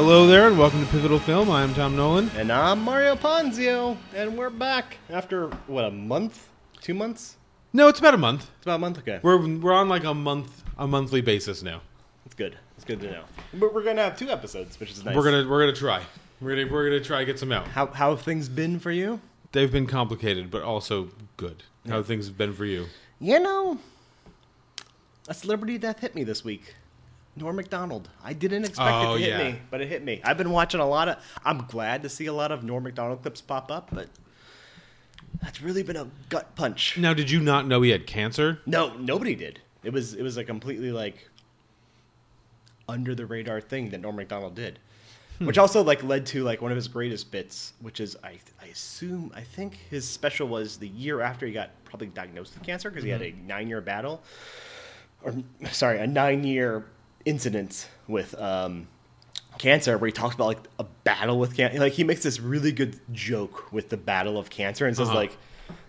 Hello there, and welcome to Pivotal Film. I'm Tom Nolan. And I'm Mario Ponzio, and we're back after, what, a month? 2 months? No, it's about a month. It's about a month, okay. We're on like a monthly basis now. It's good. It's good to know. But we're gonna have 2 episodes, which is nice. We're gonna try. We're gonna try to get some out. How have things been for you? They've been complicated, but also good. Yeah. How things have been for you? You know, a celebrity death hit me this week. Norm Macdonald. I didn't expect it to hit me, but it hit me. I've been watching a lot of... I'm glad to see a lot of Norm Macdonald clips pop up, but that's really been a gut punch. Now, did you not know he had cancer? No, nobody did. It was a completely, like, under-the-radar thing that Norm Macdonald did, which also, like, led to, like, one of his greatest bits, which is, I think his special was the year after he got probably diagnosed with cancer, because he had a 9-year battle. Or, sorry, a 9-year... incidents with cancer, where he talks about like a battle with cancer. Like he makes this really good joke with the battle of cancer and says like,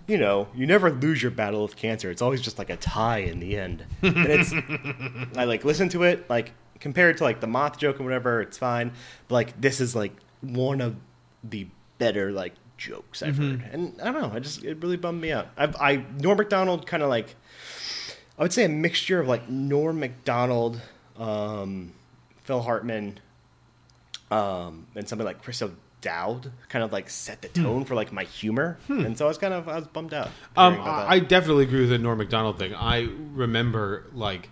you know, you never lose your battle with cancer. It's always just like a tie in the end. And it's I like listen to it, like compared to like the moth joke or whatever, it's fine. But like this is like one of the better like jokes I've heard. And I don't know, it really bummed me out. Norm Macdonald kind of like I would say a mixture of like Norm Macdonald. Phil Hartman, and somebody like Chris O'Dowd kind of like set the tone for like my humor. And so I was bummed out. I definitely agree with the Norm Macdonald thing. I remember like,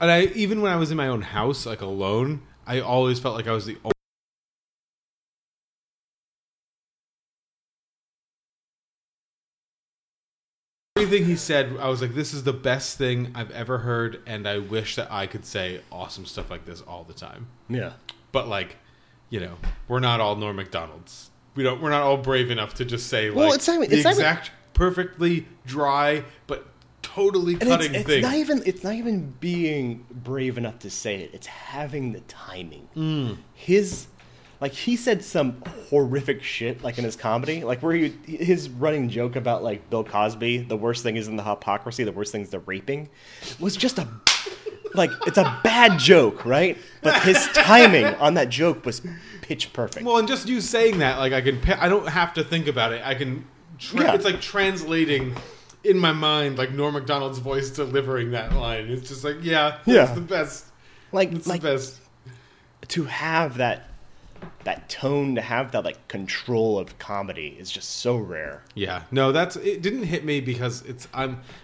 and even when I was in my own house, like alone, I always felt like I was the only. Everything he said, I was like, this is the best thing I've ever heard, and I wish that I could say awesome stuff like this all the time. Yeah. But, like, you know, we're not all Norm Macdonalds. We're not all brave enough to just say, like, perfectly dry, but totally cutting thing. It's not even being brave enough to say it. It's having the timing. Like, he said some horrific shit, like, in his comedy. Like, where his running joke about, like, Bill Cosby, the worst thing isn't the hypocrisy, the worst thing is the raping, was just a, like, it's a bad joke, right? But his timing on that joke was pitch perfect. Well, and just you saying that, like, I don't have to think about it. I can, it's like translating in my mind, like, Norm Macdonald's voice delivering that line. It's just like, it's the best. Like, it's the best. To have that tone, to have that like control of comedy is just so rare. Yeah, no, it didn't hit me because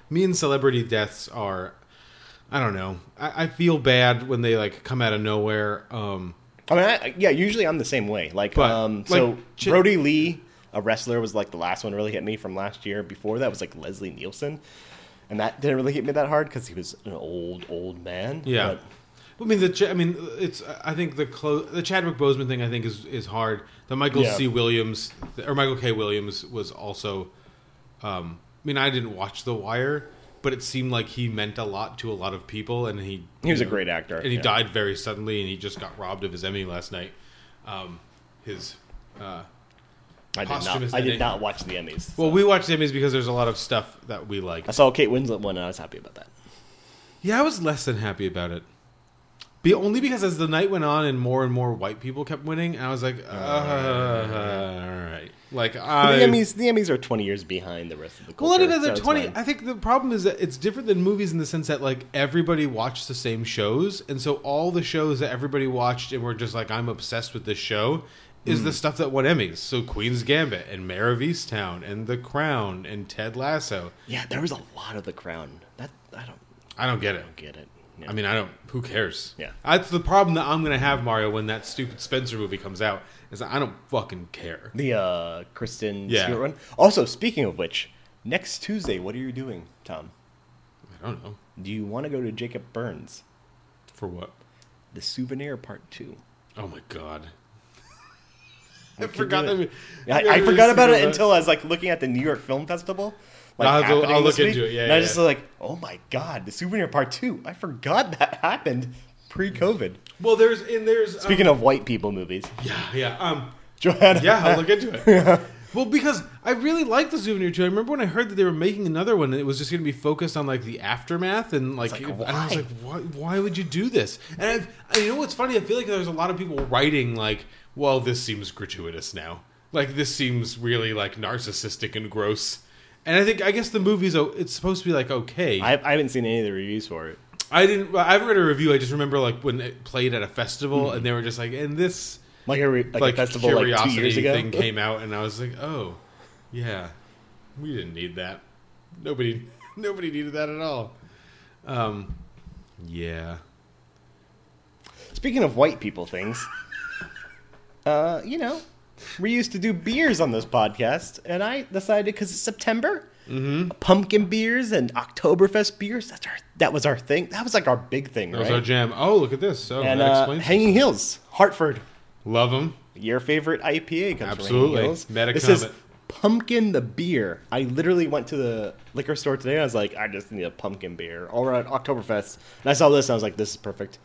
me and celebrity deaths are, I don't know. I feel bad when they like come out of nowhere. I mean, usually I'm the same way. Like, Brody Lee, a wrestler, was like the last one really hit me from last year. Before that was like Leslie Nielsen, and that didn't really hit me that hard because he was an old man. Yeah. But, I mean, it's. I think the Chadwick Boseman thing, I think, is hard. The Michael C. Williams or Michael K. Williams was also. I mean, I didn't watch The Wire, but it seemed like he meant a lot to a lot of people, and he was a great actor, and he died very suddenly, and he just got robbed of his Emmy last night. I did not watch the Emmys. So. Well, we watched the Emmys because there's a lot of stuff that we like. I saw Kate Winslet one, and I was happy about that. Yeah, I was less than happy about it. Only because as the night went on and more white people kept winning, and I was like, all right. Like the Emmys are 20 years behind the rest of the culture. Well, another 20. I think the problem is that it's different than movies in the sense that like everybody watched the same shows, and so all the shows that everybody watched and were just like, I'm obsessed with this show, is the stuff that won Emmys. So Queen's Gambit and Mayor of Easttown and The Crown and Ted Lasso. Yeah, there was a lot of The Crown. I don't get it. Yeah. I mean, who cares? Yeah. That's the problem that I'm going to have, Mario, when that stupid Spencer movie comes out, is I don't fucking care. The Kristen Stewart one. Also, speaking of which, next Tuesday, what are you doing, Tom? I don't know. Do you want to go to Jacob Burns? For what? The Souvenir Part 2. Oh, my God. I forgot about it until I was, like, looking at the New York Film Festival. Like I'll look into it. Yeah, and I just was like, oh my God, The Souvenir Part 2. I forgot that happened pre-COVID. Well, there's speaking of white people movies. Yeah, yeah. Joanna. Yeah, I'll look into it. Well, because I really like The Souvenir too. I remember when I heard that they were making another one, and it was just going to be focused on like the aftermath, and and I was like, why would you do this? And you know what's funny? I feel like there's a lot of people writing like, well, this seems gratuitous now. Like this seems really like narcissistic and gross. And I guess the movie's it's supposed to be like okay. I haven't seen any of the reviews for it. I've read a review. I just remember like when it played at a festival, and they were just like, and this. Like a festival curiosity like 2 years ago thing came out, and I was like, oh, yeah, we didn't need that. Nobody needed that at all. Yeah. Speaking of white people things, we used to do beers on this podcast, and I decided because it's September, pumpkin beers and Oktoberfest beers. That was our thing. That was like our big thing. That was our jam. Oh, look at this. Oh, and that explains Hanging Hills, Hartford. Love them. Your favorite IPA comes absolutely from Hanging Hills. This is pumpkin the beer. I literally went to the liquor store today, and I was like, I just need a pumpkin beer. All right, Oktoberfest. And I saw this, and I was like, this is perfect.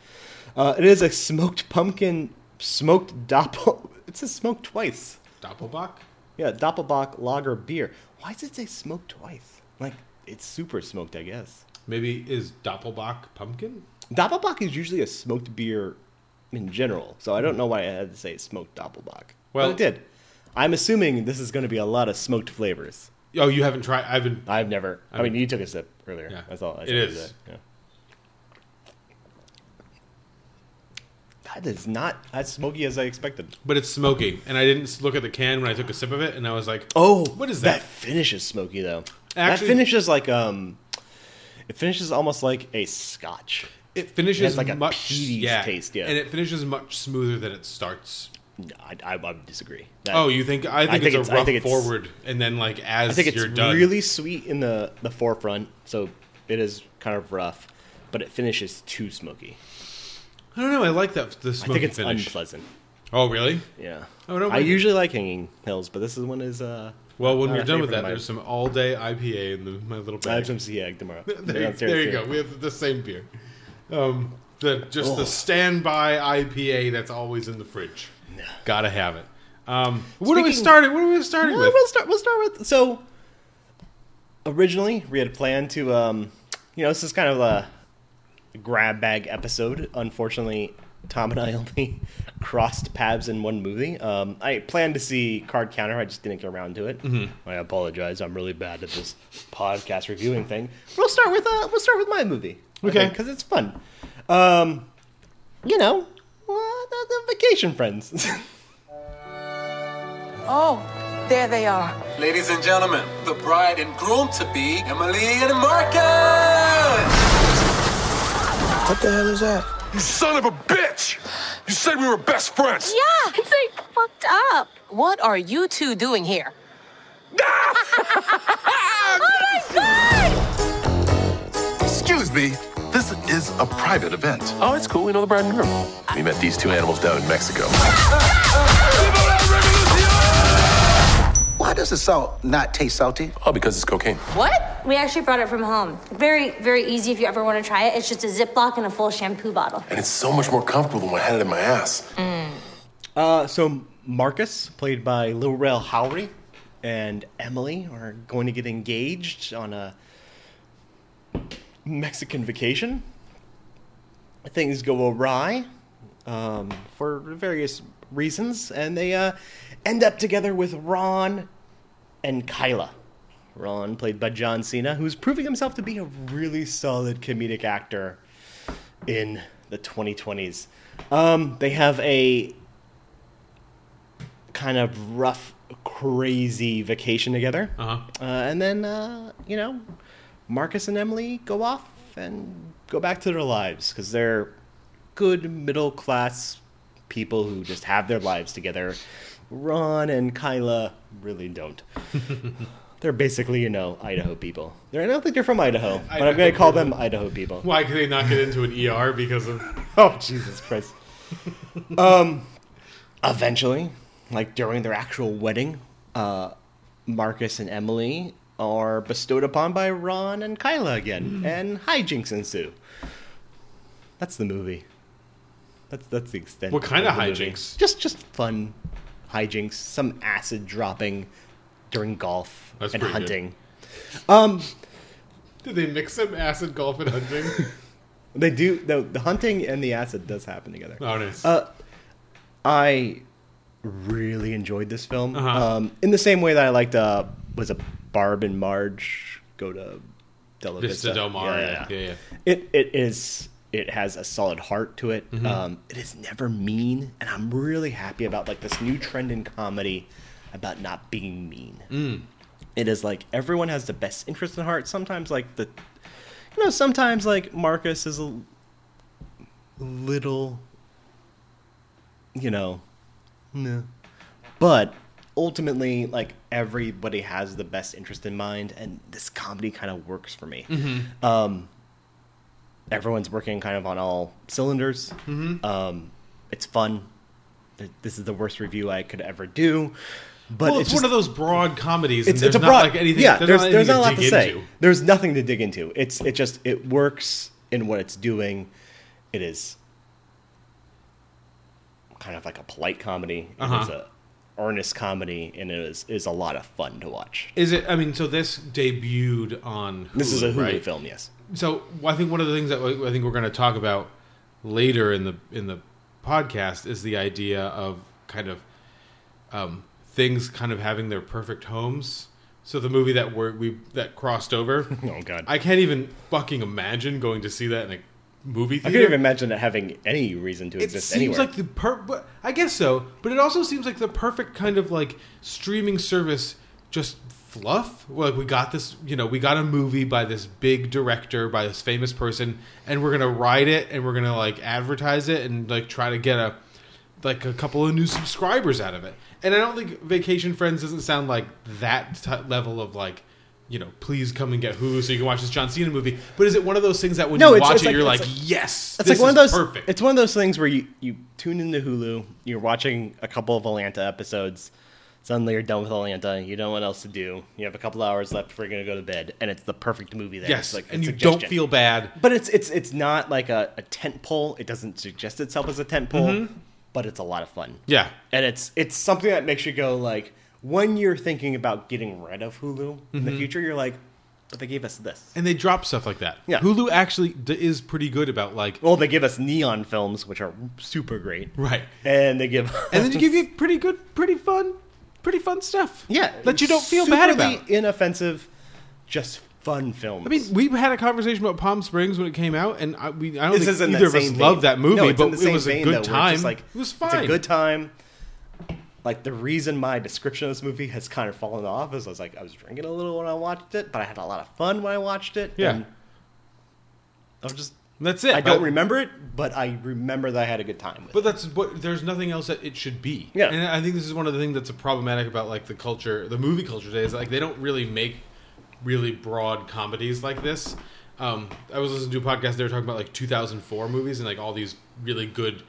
It is a smoked pumpkin, smoked doppel. It says smoked twice. Doppelbach? Yeah, Doppelbach lager beer. Why does it say smoked twice? Like, it's super smoked, I guess. Maybe is Doppelbach pumpkin? Doppelbach is usually a smoked beer in general, so I don't know why I had to say smoked Doppelbach. Well, but it did. I'm assuming this is going to be a lot of smoked flavors. Oh, you haven't tried? I've never. I mean, you took a sip earlier. Yeah, that's all. It is. Yeah. That is not as smoky as I expected. But it's smoky, and I didn't look at the can when I took a sip of it, and I was like, "Oh, what is that?" That finish is smoky though. Actually, that finishes like it finishes almost like a Scotch. It finishes taste, yeah, and it finishes much smoother than it starts. No, I disagree. I think it's really sweet in the forefront, so it is kind of rough, but it finishes too smoky. I don't know. I like that the smoky finish. I think it's unpleasant. Oh, really? Yeah. Oh, no, I usually like Hanging Hills, but this is one is. Well, when we're done with that, there's some all day IPA in my little bag. I have some sea egg tomorrow. There you go. We have the same beer. The standby IPA that's always in the fridge. No. Gotta have it. What are we starting with? We'll start with... So, originally, we had a plan to... this is kind of a grab bag episode. Unfortunately, Tom and I only crossed paths in one movie. I planned to see Card Counter. I just didn't get around to it. I apologize. I'm really bad at this podcast reviewing thing. We'll start with my movie. Okay, because it's fun. The Vacation Friends. Oh, there they are. Ladies and gentlemen, the bride and groom-to-be, Emily and Marcus! What the hell is that? You son of a bitch! You said we were best friends! Yeah, it's like fucked up. What are you two doing here? Oh my God! Excuse me. This is a private event. Oh, it's cool. We know the bride and groom. We met these two animals down in Mexico. Why does the salt not taste salty? Oh, because it's cocaine. What? We actually brought it from home. Very, very easy if you ever want to try it. It's just a Ziploc and a full shampoo bottle. And it's so much more comfortable than when I had it in my ass. So Marcus, played by Lil Rel Howery, and Emily are going to get engaged on a Mexican vacation. Things go awry for various reasons, and they end up together with Ron and Kyla. Ron, played by John Cena, who's proving himself to be a really solid comedic actor in the 2020s. They have a kind of rough, crazy vacation together. And then, Marcus and Emily go off and go back to their lives because they're good middle-class people who just have their lives together. Ron and Kyla really don't. They're basically, Idaho people. I don't think they're from Idaho, but I'm going to call them Idaho people. Why could they not get into an ER because of... Oh, Jesus Christ. Eventually, like during their actual wedding, Marcus and Emily are bestowed upon by Ron and Kyla again, and hijinks ensue. That's the movie. That's the extent. What kind of hijinks? Just fun hijinks. Some acid dropping, during golf and hunting. Did they mix some acid, golf, and hunting? They do. The hunting and the acid does happen together. Oh, nice. I really enjoyed this film. In the same way that I liked was a Barb and Marge go to Della Vista. Del Mar. Yeah. It has a solid heart to it. Mm-hmm. It is never mean, and I'm really happy about like this new trend in comedy about not being mean. Mm. It is like everyone has the best interest in heart. Sometimes like Marcus is a little, no. But ultimately, like, everybody has the best interest in mind, and this comedy kind of works for me. Mm-hmm. Everyone's working kind of on all cylinders. Mm-hmm. It's fun. This is the worst review I could ever do. But it's just one of those broad comedies. It's a broad, anything. Yeah, there's not a lot to say. There's nothing to dig into. It works in what it's doing. It is kind of like a polite comedy. Uh-huh. It's a earnest comedy, and it is a lot of fun to watch. Is it? I mean, so this debuted on Hulu. This is a Hulu film, yes. So I think one of the things that I think we're going to talk about later in the podcast is the idea of kind of things kind of having their perfect homes. So the movie that that crossed over. Oh God! I can't even fucking imagine going to see that in a movie theater. I couldn't even imagine it having any reason to exist anywhere. It seems like I guess so, but it also seems like the perfect kind of like streaming service just fluff. Well, like we got this, we got a movie by this big director, by this famous person, and we're gonna ride it, and we're gonna like advertise it, and like try to get a couple of new subscribers out of it. And I don't think Vacation Friends doesn't sound like that level of like, please come and get Hulu so you can watch this John Cena movie. But is it one of those things that yes, this is perfect. It's one of those things where you tune into Hulu, you're watching a couple of Atlanta episodes, suddenly you're done with Atlanta, you don't know what else to do, you have a couple hours left before you're going to go to bed, and it's the perfect movie there. Yes, and you don't feel bad. But it's not like a tentpole. It doesn't suggest itself as a tentpole. Mm-hmm. But it's a lot of fun. Yeah. And it's something that makes you go, like, when you're thinking about getting rid of Hulu in the future, you're like, but they gave us this. And they drop stuff like that. Yeah. Hulu actually is pretty good about, like... Well, they give us Neon films, which are super great. Right. And they give And then you give you pretty fun stuff. Yeah. That you don't feel bad about. Inoffensive, just fun films. I mean, we had a conversation about Palm Springs when it came out, and I don't think either of us loved that movie, but it was a good time. It was fine. It's a good time. Like, the reason my description of this movie has kind of fallen off is I was drinking a little when I watched it, but I had a lot of fun when I watched it. Yeah. And I was just... That's it. I don't remember it, but I remember that I had a good time with it. But there's nothing else that it should be. Yeah. And I think this is one of the things that's problematic about, like, the culture, the movie culture today, is, like, they don't really make... really broad comedies like this. I was listening to a podcast. They were talking about like 2004 movies and like all these really good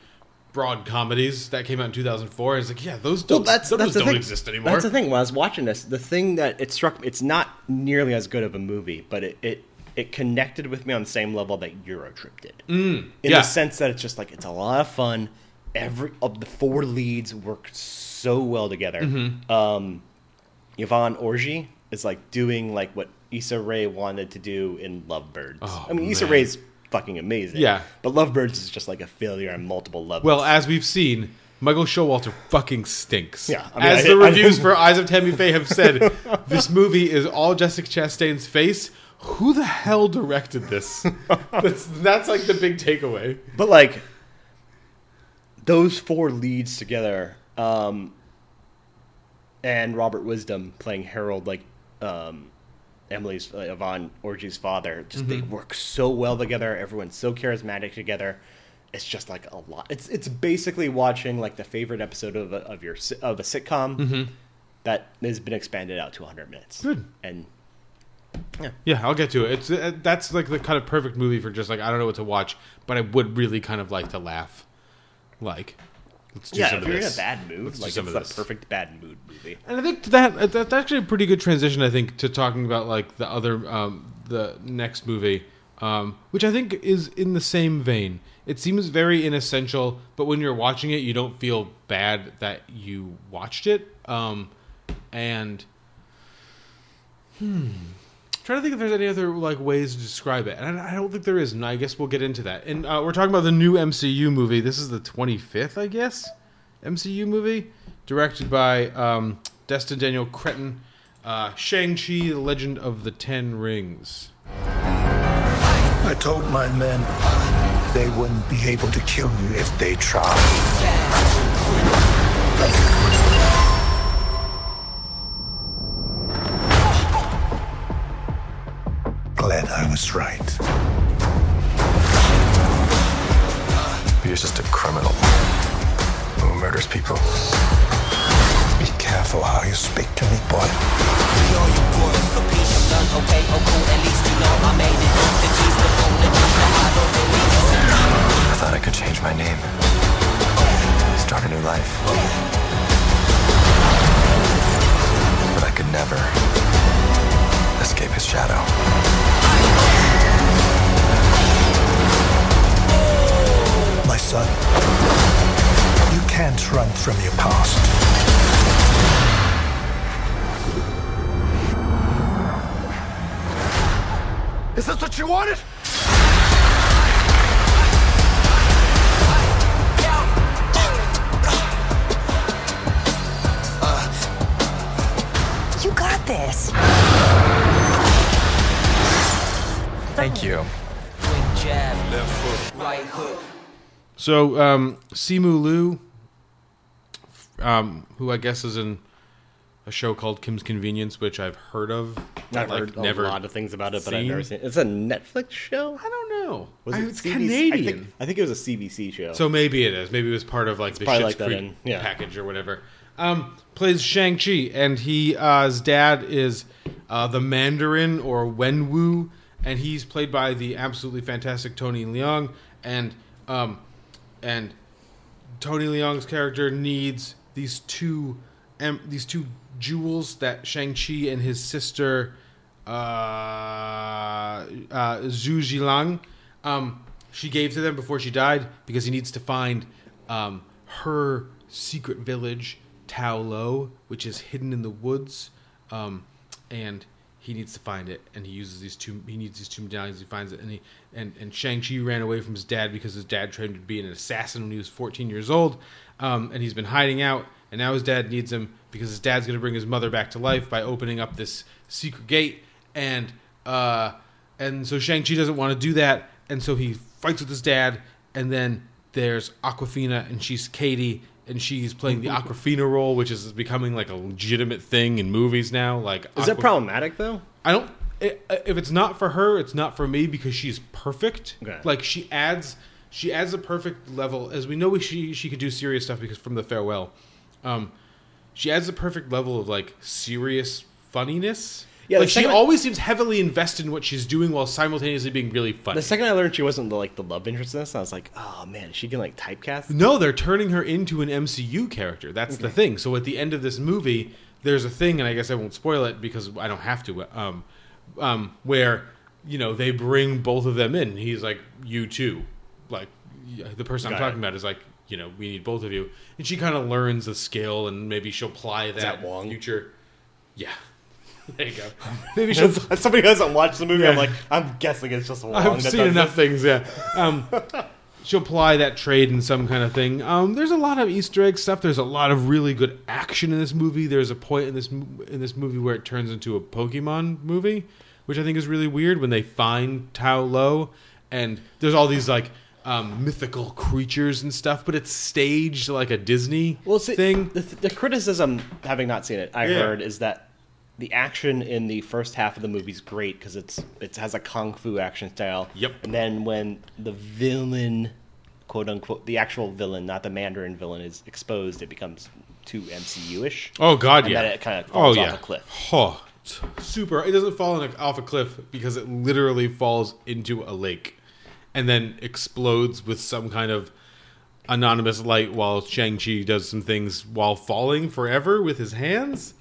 broad comedies that came out in 2004. And it's like, yeah, those don't exist anymore. That's the thing. When I was watching this, the thing that it struck me, it's not nearly as good of a movie, but it connected with me on the same level that Eurotrip did. In the sense that it's just like, it's a lot of fun. Every of the four leads work so well together. Mm-hmm. Yvonne Orji is like doing like what Issa Rae wanted to do in Lovebirds. Oh, I mean, Issa Rae's fucking amazing. Yeah. But Lovebirds is just like a failure on multiple levels. Well, as we've seen, Michael Showalter fucking stinks. Yeah. I mean, as the reviews for Eyes of Tammy Faye have said, this movie is all Jessica Chastain's face. Who the hell directed this? That's like the big takeaway. But like, those four leads together, and Robert Wisdom playing Harold, like, Emily's, Yvonne Orji's father. Just they work so well together. Everyone's so charismatic together. It's just like a lot. It's basically watching like the favorite episode of a sitcom that has been expanded out to 100 minutes. Good. And yeah, I'll get to it. It's that's like the kind of perfect movie for just like, I don't know what to watch, but I would really kind of like to laugh. Like, let's do some of this. If you're in a bad mood, like, it's a perfect bad mood movie. And I think that's actually a pretty good transition, I think, to talking about, like, the other, the next movie, which I think is in the same vein. It seems very inessential, but when you're watching it, you don't feel bad that you watched it. And Trying to think if there's any other like ways to describe it, and I don't think there is, and I guess we'll get into that. And we're talking about the new MCU movie. This is the 25th, I guess, MCU movie, directed by Destin Daniel Cretton, Shang-Chi, The Legend of the Ten Rings. I told my men they wouldn't be able to kill you if they tried. Glad I was right. You're just a criminal who murders people. Be careful how you speak to me, boy. I thought I could change my name. Start a new life. But I could never escape his shadow. My son, you can't run from your past. Is this what you wanted? You got this. Thank you. So, Simu Liu, who I guess is in a show called Kim's Convenience, which I've heard of. I've heard a lot of things about it, but I've never seen it. It's a Netflix show? I don't know. It's Canadian. I think it was a CBC show. So maybe it is. Maybe it was part of like the Schitt's Creek package or whatever. Plays Shang-Chi, and his dad is the Mandarin or Wenwu, and he's played by the absolutely fantastic Tony Leung, and Tony Leung's character needs these two jewels that Shang-Chi and his sister Zhu Jilang she gave to them before she died, because he needs to find her secret village, Tao Lo, which is hidden in the woods, and he needs to find it, and he needs these two medallions. He finds it, and Shang-Chi ran away from his dad because his dad trained to be an assassin when he was 14 years old, and he's been hiding out, and now his dad needs him because his dad's going to bring his mother back to life by opening up this secret gate, and so Shang-Chi doesn't want to do that, and so he fights with his dad, and then there's Awkwafina, and she's Katie, and she's playing the Awkwafina role, which is becoming like a legitimate thing in movies now. Like, is that problematic though? If it's not for her, it's not for me, because she's perfect. Okay. Like she adds a perfect level. As we know, she could do serious stuff because from The Farewell, she adds a perfect level of like serious funniness. Yeah, like she always seems heavily invested in what she's doing while simultaneously being really funny. The second I learned she wasn't like the love interest in this, I was like, oh man, is she gonna like typecast? No, they're turning her into an MCU character. That's okay. The thing. So at the end of this movie, there's a thing, and I guess I won't spoil it because I don't have to. Where they bring both of them in. He's like, you too. Like the person I'm talking about is like, we need both of you. And she kind of learns the skill, and maybe she'll apply that in the future. Yeah. There you go. Maybe as somebody who hasn't watched the movie, yeah. I'm guessing it's just Wong. I've seen enough things, yeah. She'll ply that trade in some kind of thing. There's a lot of Easter egg stuff. There's a lot of really good action in this movie. There's a point in this movie where it turns into a Pokemon movie, which I think is really weird, when they find Tao Lo. And there's all these, mythical creatures and stuff, but it's staged like a Disney thing. The criticism, having not seen it, I heard is that the action in the first half of the movie is great because it has a kung fu action style. Yep. And then when the villain, quote unquote, the actual villain, not the Mandarin villain, is exposed, it becomes too MCU-ish. Oh God, and yeah. Then it kind of falls off a cliff. Oh, super! It doesn't fall off a cliff because it literally falls into a lake, and then explodes with some kind of anonymous light while Shang-Chi does some things while falling forever with his hands.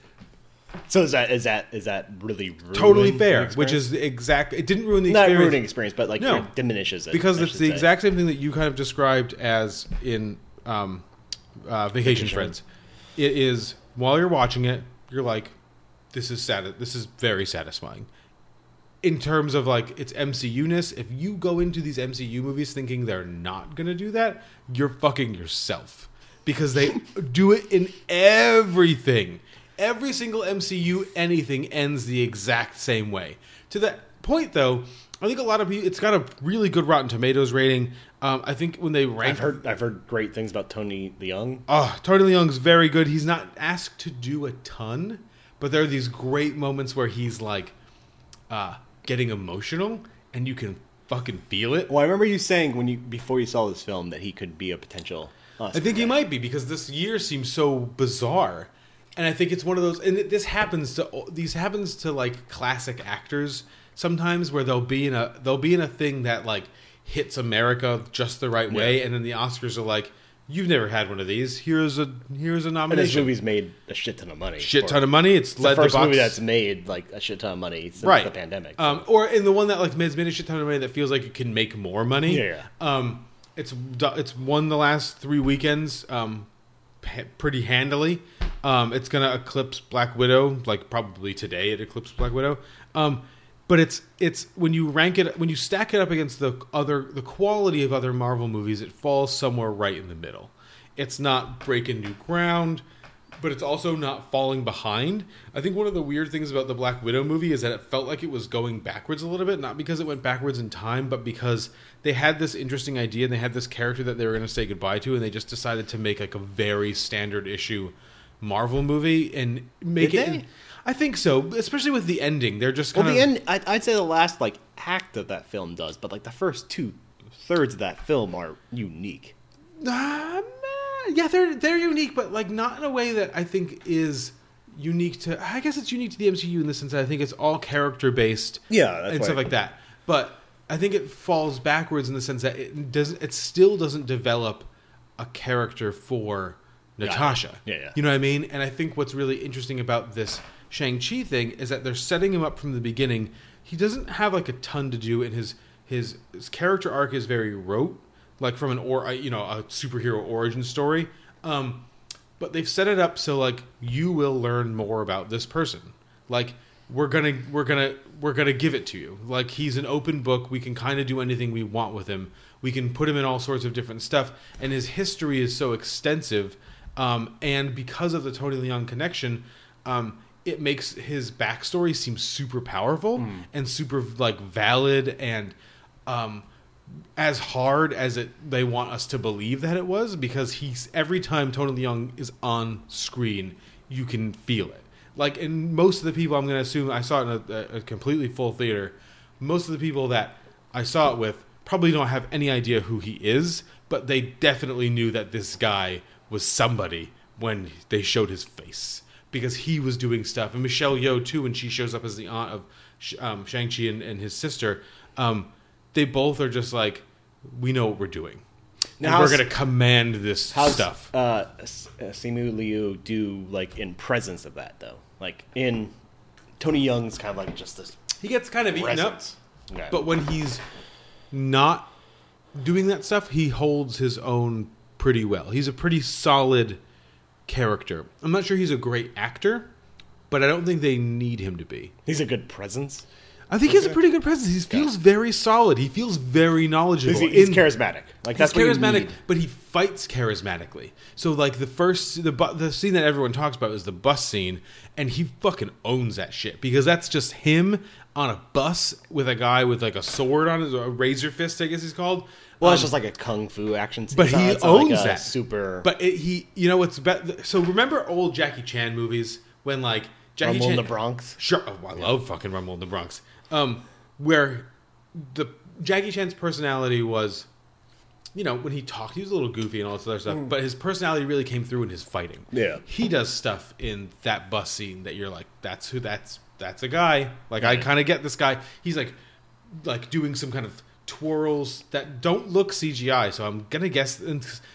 So is that really ruined? Totally fair, which is exact. It didn't ruin the experience. Not ruining experience, but it diminishes it. Because it's the exact same thing that you kind of described as in Vacation Friends. It is, while you're watching it, you're like, This is very satisfying. In terms of, like, it's MCU-ness, if you go into these MCU movies thinking they're not going to do that, you're fucking yourself. Because they do it in everything. Every single MCU, anything ends the exact same way. To that point, though, I think a lot of people... It's got a really good Rotten Tomatoes rating. I think when they rank... I've heard great things about Tony Leung. Oh, Tony Leung's very good. He's not asked to do a ton, but there are these great moments where he's, like... getting emotional, and you can fucking feel it. Well, I remember you saying before you saw this film that he could be a potential Oscar. I think he might be, because this year seems so bizarre, and I think it's one of those. And this happens to like classic actors sometimes, where they'll be in a thing that like hits America just the right way, and then the Oscars are like, "You've never had one of these. Here's a nomination." And this movie's made a shit ton of money. Shit ton of money. It's led the first movie that's made like a shit ton of money since the pandemic. So. Or in the one that like has made a shit ton of money that feels like it can make more money. Yeah. It's won the last 3 weekends pretty handily. It's gonna eclipse Black Widow. Like probably today it eclipsed Black Widow. But it's when you rank it, when you stack it up against the quality of other Marvel movies, it falls somewhere right in the middle. It's not breaking new ground, but it's also not falling behind. I think one of the weird things about the Black Widow movie is that it felt like it was going backwards a little bit, not because it went backwards in time, but because they had this interesting idea and they had this character that they were going to say goodbye to, and they just decided to make like a very standard issue Marvel movie and make Did it. They? I think so, especially with the ending. They're just kind of... Well, the end, I'd say the last, like, act of that film does, but, like, the first 2/3 of that film are unique. Yeah, they're unique, but, like, not in a way that I think is unique to... I guess it's unique to the MCU in the sense that I think it's all character-based and stuff like that. But I think it falls backwards in the sense that it still doesn't develop a character for Natasha. Yeah. You know what I mean? And I think what's really interesting about this... Shang-Chi thing is that they're setting him up from the beginning. He doesn't have like a ton to do, and his character arc is very rote, like from a superhero origin story. But they've set it up so like you will learn more about this person. Like we're gonna give it to you. Like he's an open book. We can kind of do anything we want with him. We can put him in all sorts of different stuff, and his history is so extensive. And because of the Tony Leung connection, it makes his backstory seem super powerful and super like valid and as hard as they want us to believe that it was, because every time Tony Leung is on screen, you can feel it. Like, and most of the people I'm going to assume, I saw it in a completely full theater, most of the people that I saw it with probably don't have any idea who he is, but they definitely knew that this guy was somebody when they showed his face. Because he was doing stuff. And Michelle Yeoh, too, when she shows up as the aunt of Shang-Chi and his sister, they both are just like, we know what we're doing. Now we're going to command this stuff. Simu Liu do, like, in presence of that, though? Like, in Tony Leung's kind of like just this... He gets kind of eaten up. Okay. But when he's not doing that stuff, he holds his own pretty well. He's a pretty solid... character. I'm not sure he's a great actor, but I don't think they need him to be. He's a good presence. I think he's a pretty good presence. He feels very solid. He feels very knowledgeable. He's charismatic. Like that's what you need. But he fights charismatically. So like the scene that everyone talks about is the bus scene, and he fucking owns that shit, because that's just him on a bus with a guy with like a sword on his, a razor fist, I guess he's called. Well, it's just like a kung fu action scene. But he owns like that. Super. But so remember old Jackie Chan movies when like Jackie Rumble Chan in the Bronx. Sure, I love fucking Rumble in the Bronx. Where the Jackie Chan's personality was, you know, when he talked, he was a little goofy and all this other stuff. But his personality really came through in his fighting. Yeah, he does stuff in that bus scene that you're like, that's a guy. Like I kind of get this guy. He's like doing some kind of twirls that don't look CGI, so I'm gonna guess.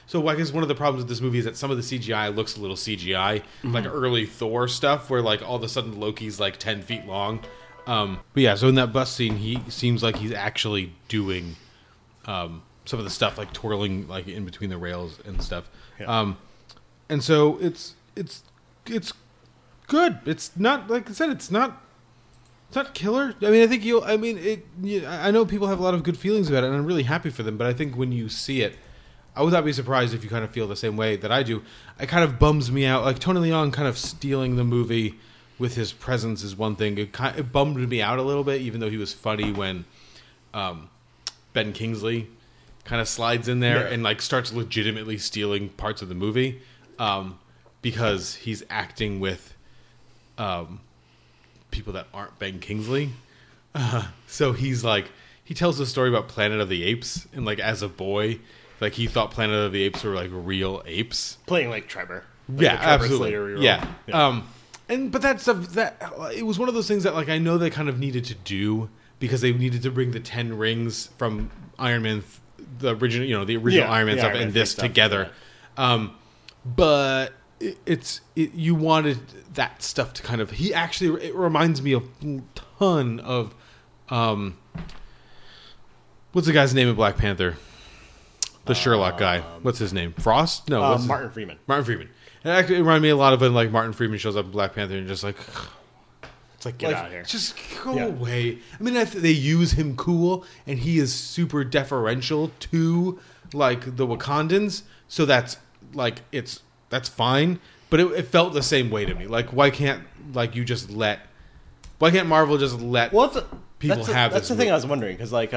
So I guess one of the problems with this movie is that some of the CGI looks a little CGI, like early Thor stuff, where like all of a sudden Loki's like 10 feet long. But yeah, so in that bus scene, he seems like he's actually doing some of the stuff, like twirling like in between the rails and stuff. Yeah. And so it's good. It's not, like I said, it's not killer. I mean, I think you'll, I mean, it. You, I know people have a lot of good feelings about it, and I'm really happy for them, but I think when you see it, I would not be surprised if you kind of feel the same way that I do. It kind of bums me out. Like, Tony Leung kind of stealing the movie with his presence is one thing. It bummed me out a little bit, even though he was funny when Ben Kingsley kind of slides in there and, like, starts legitimately stealing parts of the movie because he's acting with people that aren't Ben Kingsley. So he's, like, he tells the story about Planet of the Apes, and, like, as a boy... Like, he thought Planet of the Apes were, like, real apes. Playing, like, Trevor. Like Trevor absolutely. Slater, yeah. But that stuff, it was one of those things that, like, I know they kind of needed to do because they needed to bring the 10 rings from Iron Man, the original Iron Man stuff Iron Man and this stuff together. Yeah. But it's you wanted that stuff to kind of... It reminds me a ton of... what's the guy's name in Black Panther? The Sherlock guy. What's his name? Frost? No, Martin Freeman. Martin Freeman. It actually reminded me a lot of when, like, Martin Freeman shows up in Black Panther and just like, it's like, get out of here. Just go away. I mean, they use him cool, and he is super deferential to, like, the Wakandans. So that's, like, that's fine. But it felt the same way to me. Like, why can't Marvel just let people have this? That's the thing I was wondering, because, like,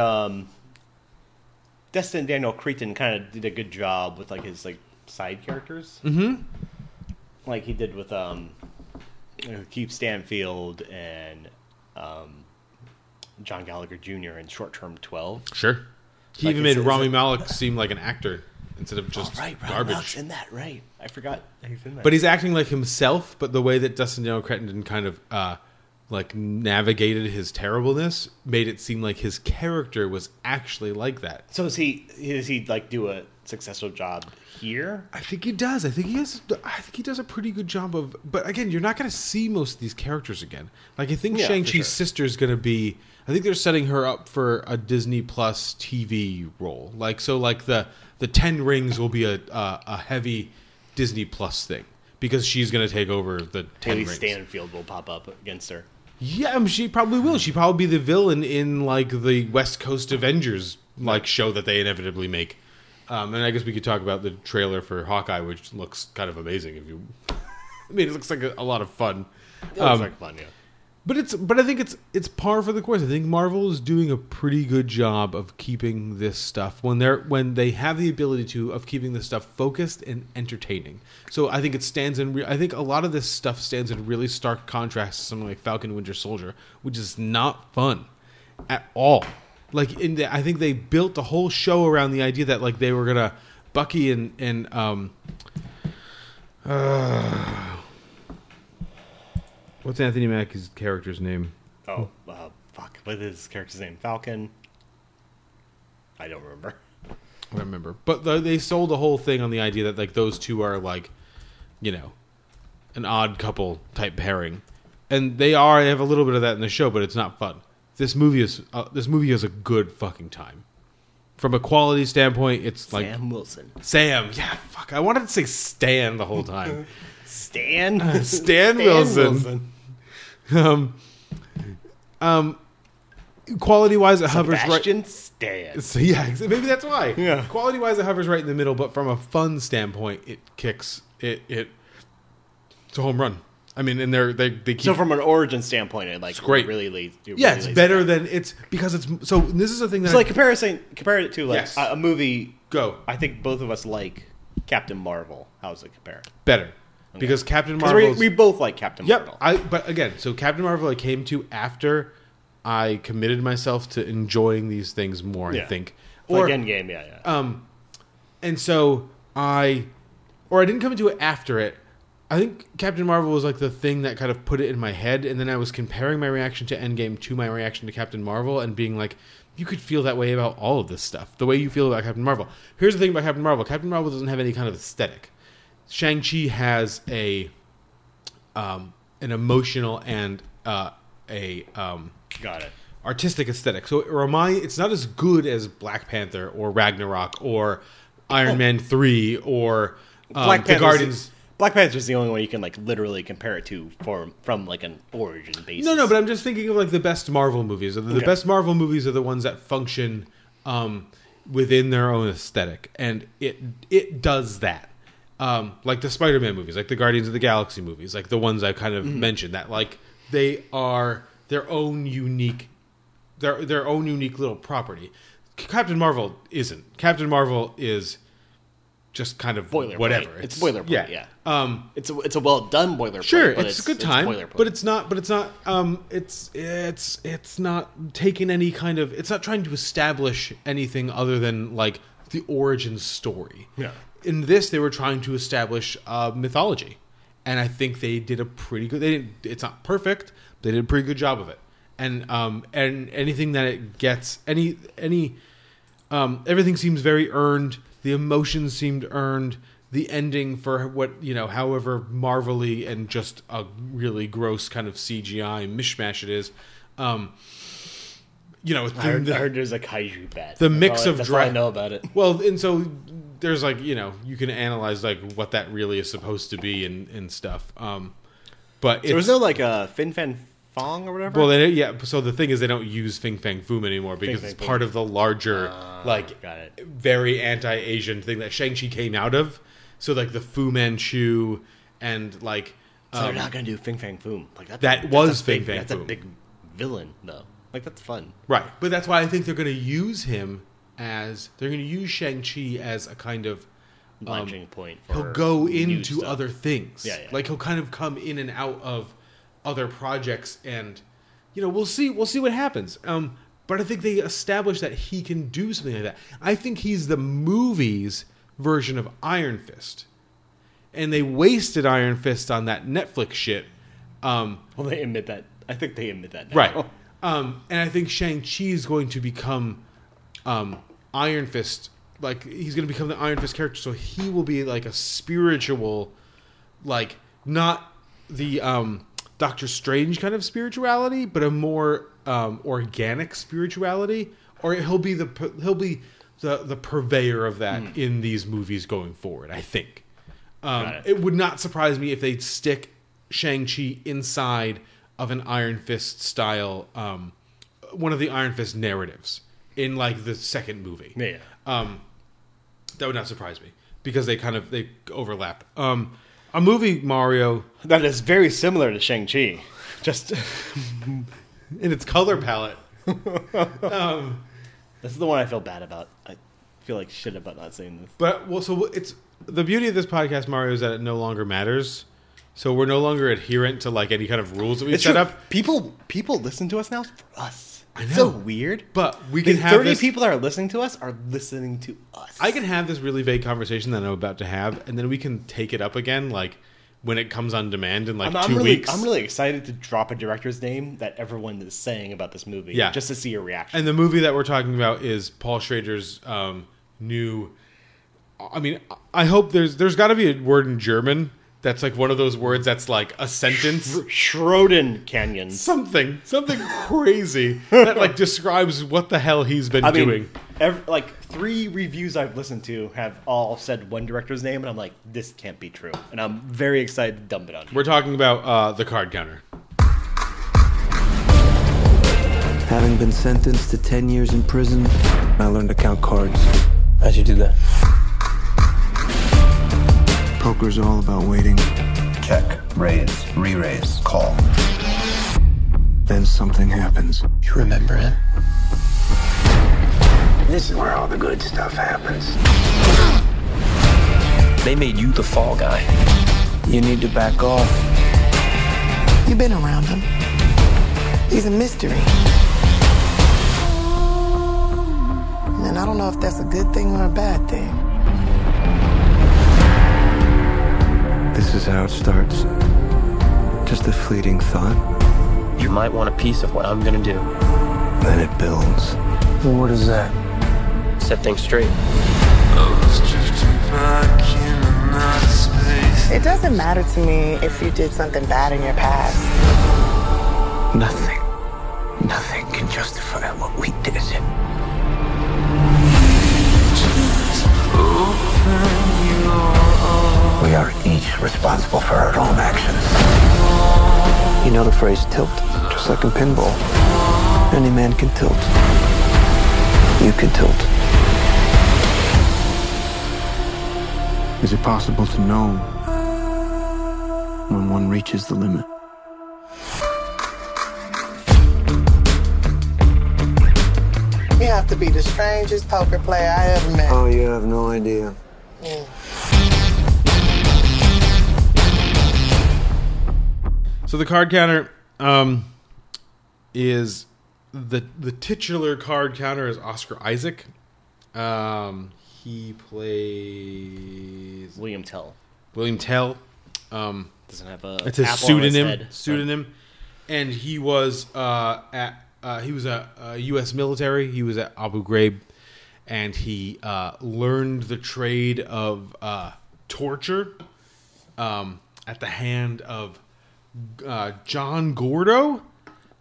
Destin Daniel Cretton kind of did a good job with, like, his, like, side characters. Mm-hmm. Like he did with Keith Stanfield and John Gallagher Jr. in Short Term 12. Sure. He even made Rami Malek seem like an actor instead of just garbage. Malek's in that, right? I forgot he's in that. But he's acting like himself, but the way that Destin Daniel Cretton kind of like navigated his terribleness made it seem like his character was actually like that. So does he like do a successful job here? I think he does. I think he does a pretty good job of, but again, you're not going to see most of these characters again. Like, I think Shang-Chi's sister is going to be, I think they're setting her up for a Disney Plus TV role. Like, so like the 10 rings will be a heavy Disney Plus thing because she's going to take over the 10 rings. Stanfield will pop up against her. Yeah, I mean, she probably will. She'll probably be the villain in, like, the West Coast Avengers, like, show that they inevitably make. And I guess we could talk about the trailer for Hawkeye, which looks kind of amazing. I mean, it looks like a lot of fun. It looks like fun, yeah. But I think it's par for the course. I think Marvel is doing a pretty good job of keeping this stuff when they have the ability to of keeping this stuff focused and entertaining. So I think it stands in. I think a lot of this stuff stands in really stark contrast to something like Falcon Winter Soldier, which is not fun at all. Like I think they built the whole show around the idea that, like, they were gonna Bucky and what's Anthony Mackie's character's name? Oh, fuck. What is his character's name? Falcon? I don't remember. I remember. But they sold the whole thing on the idea that, like, those two are, like, you know, an odd couple type pairing. And they are. They have a little bit of that in the show, but it's not fun. This movie is a good fucking time. From a quality standpoint, it's like... Sam Wilson. Sam. Yeah, fuck. I wanted to say Stan the whole time. Stan Wilson. Quality-wise, it hovers right... Sebastian Stan. So, yeah, maybe that's why. Yeah. Quality-wise, it hovers right in the middle, but from a fun standpoint, it kicks. It's a home run. I mean, and they keep... So from an origin standpoint, it, like, it's great. Really leads... Yeah, really it's better down. Than... It's... Because it's... So this is the thing that... So, like, compare it to, like, a movie... Go. I think both of us like Captain Marvel. How does it compare? Better. Because Captain Marvel... We both like Captain Marvel. But again, so Captain Marvel I came to after I committed myself to enjoying these things more, I think. Or, like, Endgame, yeah. And so I didn't come into it after it. I think Captain Marvel was, like, the thing that kind of put it in my head, and then I was comparing my reaction to Endgame to my reaction to Captain Marvel and being like, you could feel that way about all of this stuff, the way you feel about Captain Marvel. Here's the thing about Captain Marvel. Captain Marvel doesn't have any kind of aesthetic. Shang-Chi has a an emotional and got it artistic aesthetic. So it's not as good as Black Panther or Ragnarok or Iron Man 3 or The Guardians. Black Panther's the only one you can like literally compare it to from like an origin basis. No, but I'm just thinking of like the best Marvel movies. The best Marvel movies are the ones that function within their own aesthetic, and it does that. Like the Spider-Man movies, like the Guardians of the Galaxy movies, like the ones I kind of mentioned that like they are their own unique, their own unique little property. Captain Marvel isn't. Captain Marvel is just kind of boilerplate. Whatever. It's boilerplate. Yeah. It's a well done boilerplate. Sure, but it's a good time. But it's not. It's not taking any kind of. It's not trying to establish anything other than like the origin story. Yeah. In this, they were trying to establish mythology, and I think they did a pretty good. They didn't. It's not perfect. But they did a pretty good job of it. And anything that it gets, everything seems very earned. The emotions seemed earned. The ending for what, however marvelly and just a really gross kind of CGI mishmash it is. I heard there's a kaiju bat. The mix of that's all I know about it. Well, and so there's like, you can analyze like what that really is supposed to be and stuff. But so there's no like a fin fan Fong or whatever? Well, so the thing is they don't use Fing Fang Foom anymore because it's part of the larger, very anti-Asian thing that Shang-Chi came out of. So, like, the Fu Manchu and, like... so they're not going to do Fing Fang Foom. Like, that was Fing Fang Foom. That's a big villain, though. Like, that's fun. Right. But that's why I think they're going to use him as... They're going to use Shang-Chi as a kind of... launching point for... He'll go into other things. Yeah. Like, he'll kind of come in and out of... other projects, and we'll see what happens. But I think they established that he can do something like that. I think he's the movie's version of Iron Fist, and they wasted Iron Fist on that Netflix shit. Well, they admit that. I think they admit that now. Right. And I think Shang-Chi is going to become Iron Fist. Like he's going to become the Iron Fist character, so he will be like a spiritual, like not the. Doctor Strange kind of spirituality, but a more organic spirituality, or he'll be the purveyor of that in these movies going forward. I think it would not surprise me if they stick Shang-Chi inside of an Iron Fist style, one of the Iron Fist narratives in like the second movie. Yeah, that would not surprise me because they overlap. A movie, Mario... that is very similar to Shang-Chi. Just... in its color palette. This is the one I feel bad about. I feel like shit about not seeing this. But, well, so it's... The beauty of this podcast, Mario, is that it no longer matters. So we're no longer adherent to, like, any kind of rules that we've set up. People listen to us now for us. I know. It's so weird. But we can have 30 people that are listening to us are listening to us. I can have this really vague conversation that I'm about to have, and then we can take it up again, like, when it comes on demand in, like, two weeks. I'm really excited to drop a director's name that everyone is saying about this movie, just to see your reaction. And the movie that we're talking about is Paul Schrader's new... I mean, I hope there's got to be a word in German... that's like one of those words that's like a sentence. Schroden Canyon. Something crazy that like describes what the hell he's been doing. Like 3 reviews I've listened to have all said one director's name, and I'm like, this can't be true. And I'm very excited to dump it on you. We're talking about The Card Counter. Having been sentenced to 10 years in prison, I learned to count cards. How'd you do that? Poker's all about waiting. Check, raise, re-raise, call. Then something happens. You remember it? This is where all the good stuff happens. They made you the fall guy. You need to back off. You've been around him. He's a mystery. And I don't know if that's a good thing or a bad thing. This is how it starts. Just a fleeting thought. You might want a piece of what I'm gonna do. Then it builds. Well, what is that? Set things straight. I was drifting back in outer space. It doesn't matter to me if you did something bad in your past. Nothing can justify what we did. We are each responsible for our own actions. You know the phrase tilt, just like in pinball. Any man can tilt. You can tilt. Is it possible to know when one reaches the limit? You have to be the strangest poker player I ever met. Oh, you have no idea. Yeah. So the Card Counter is the titular Card Counter is Oscar Isaac. He plays William Tell. William Tell. Doesn't have a. It's a pseudonym. Pseudonym, and he was a U.S. military. He was at Abu Ghraib, and he learned the trade of torture at the hand of John Gordo,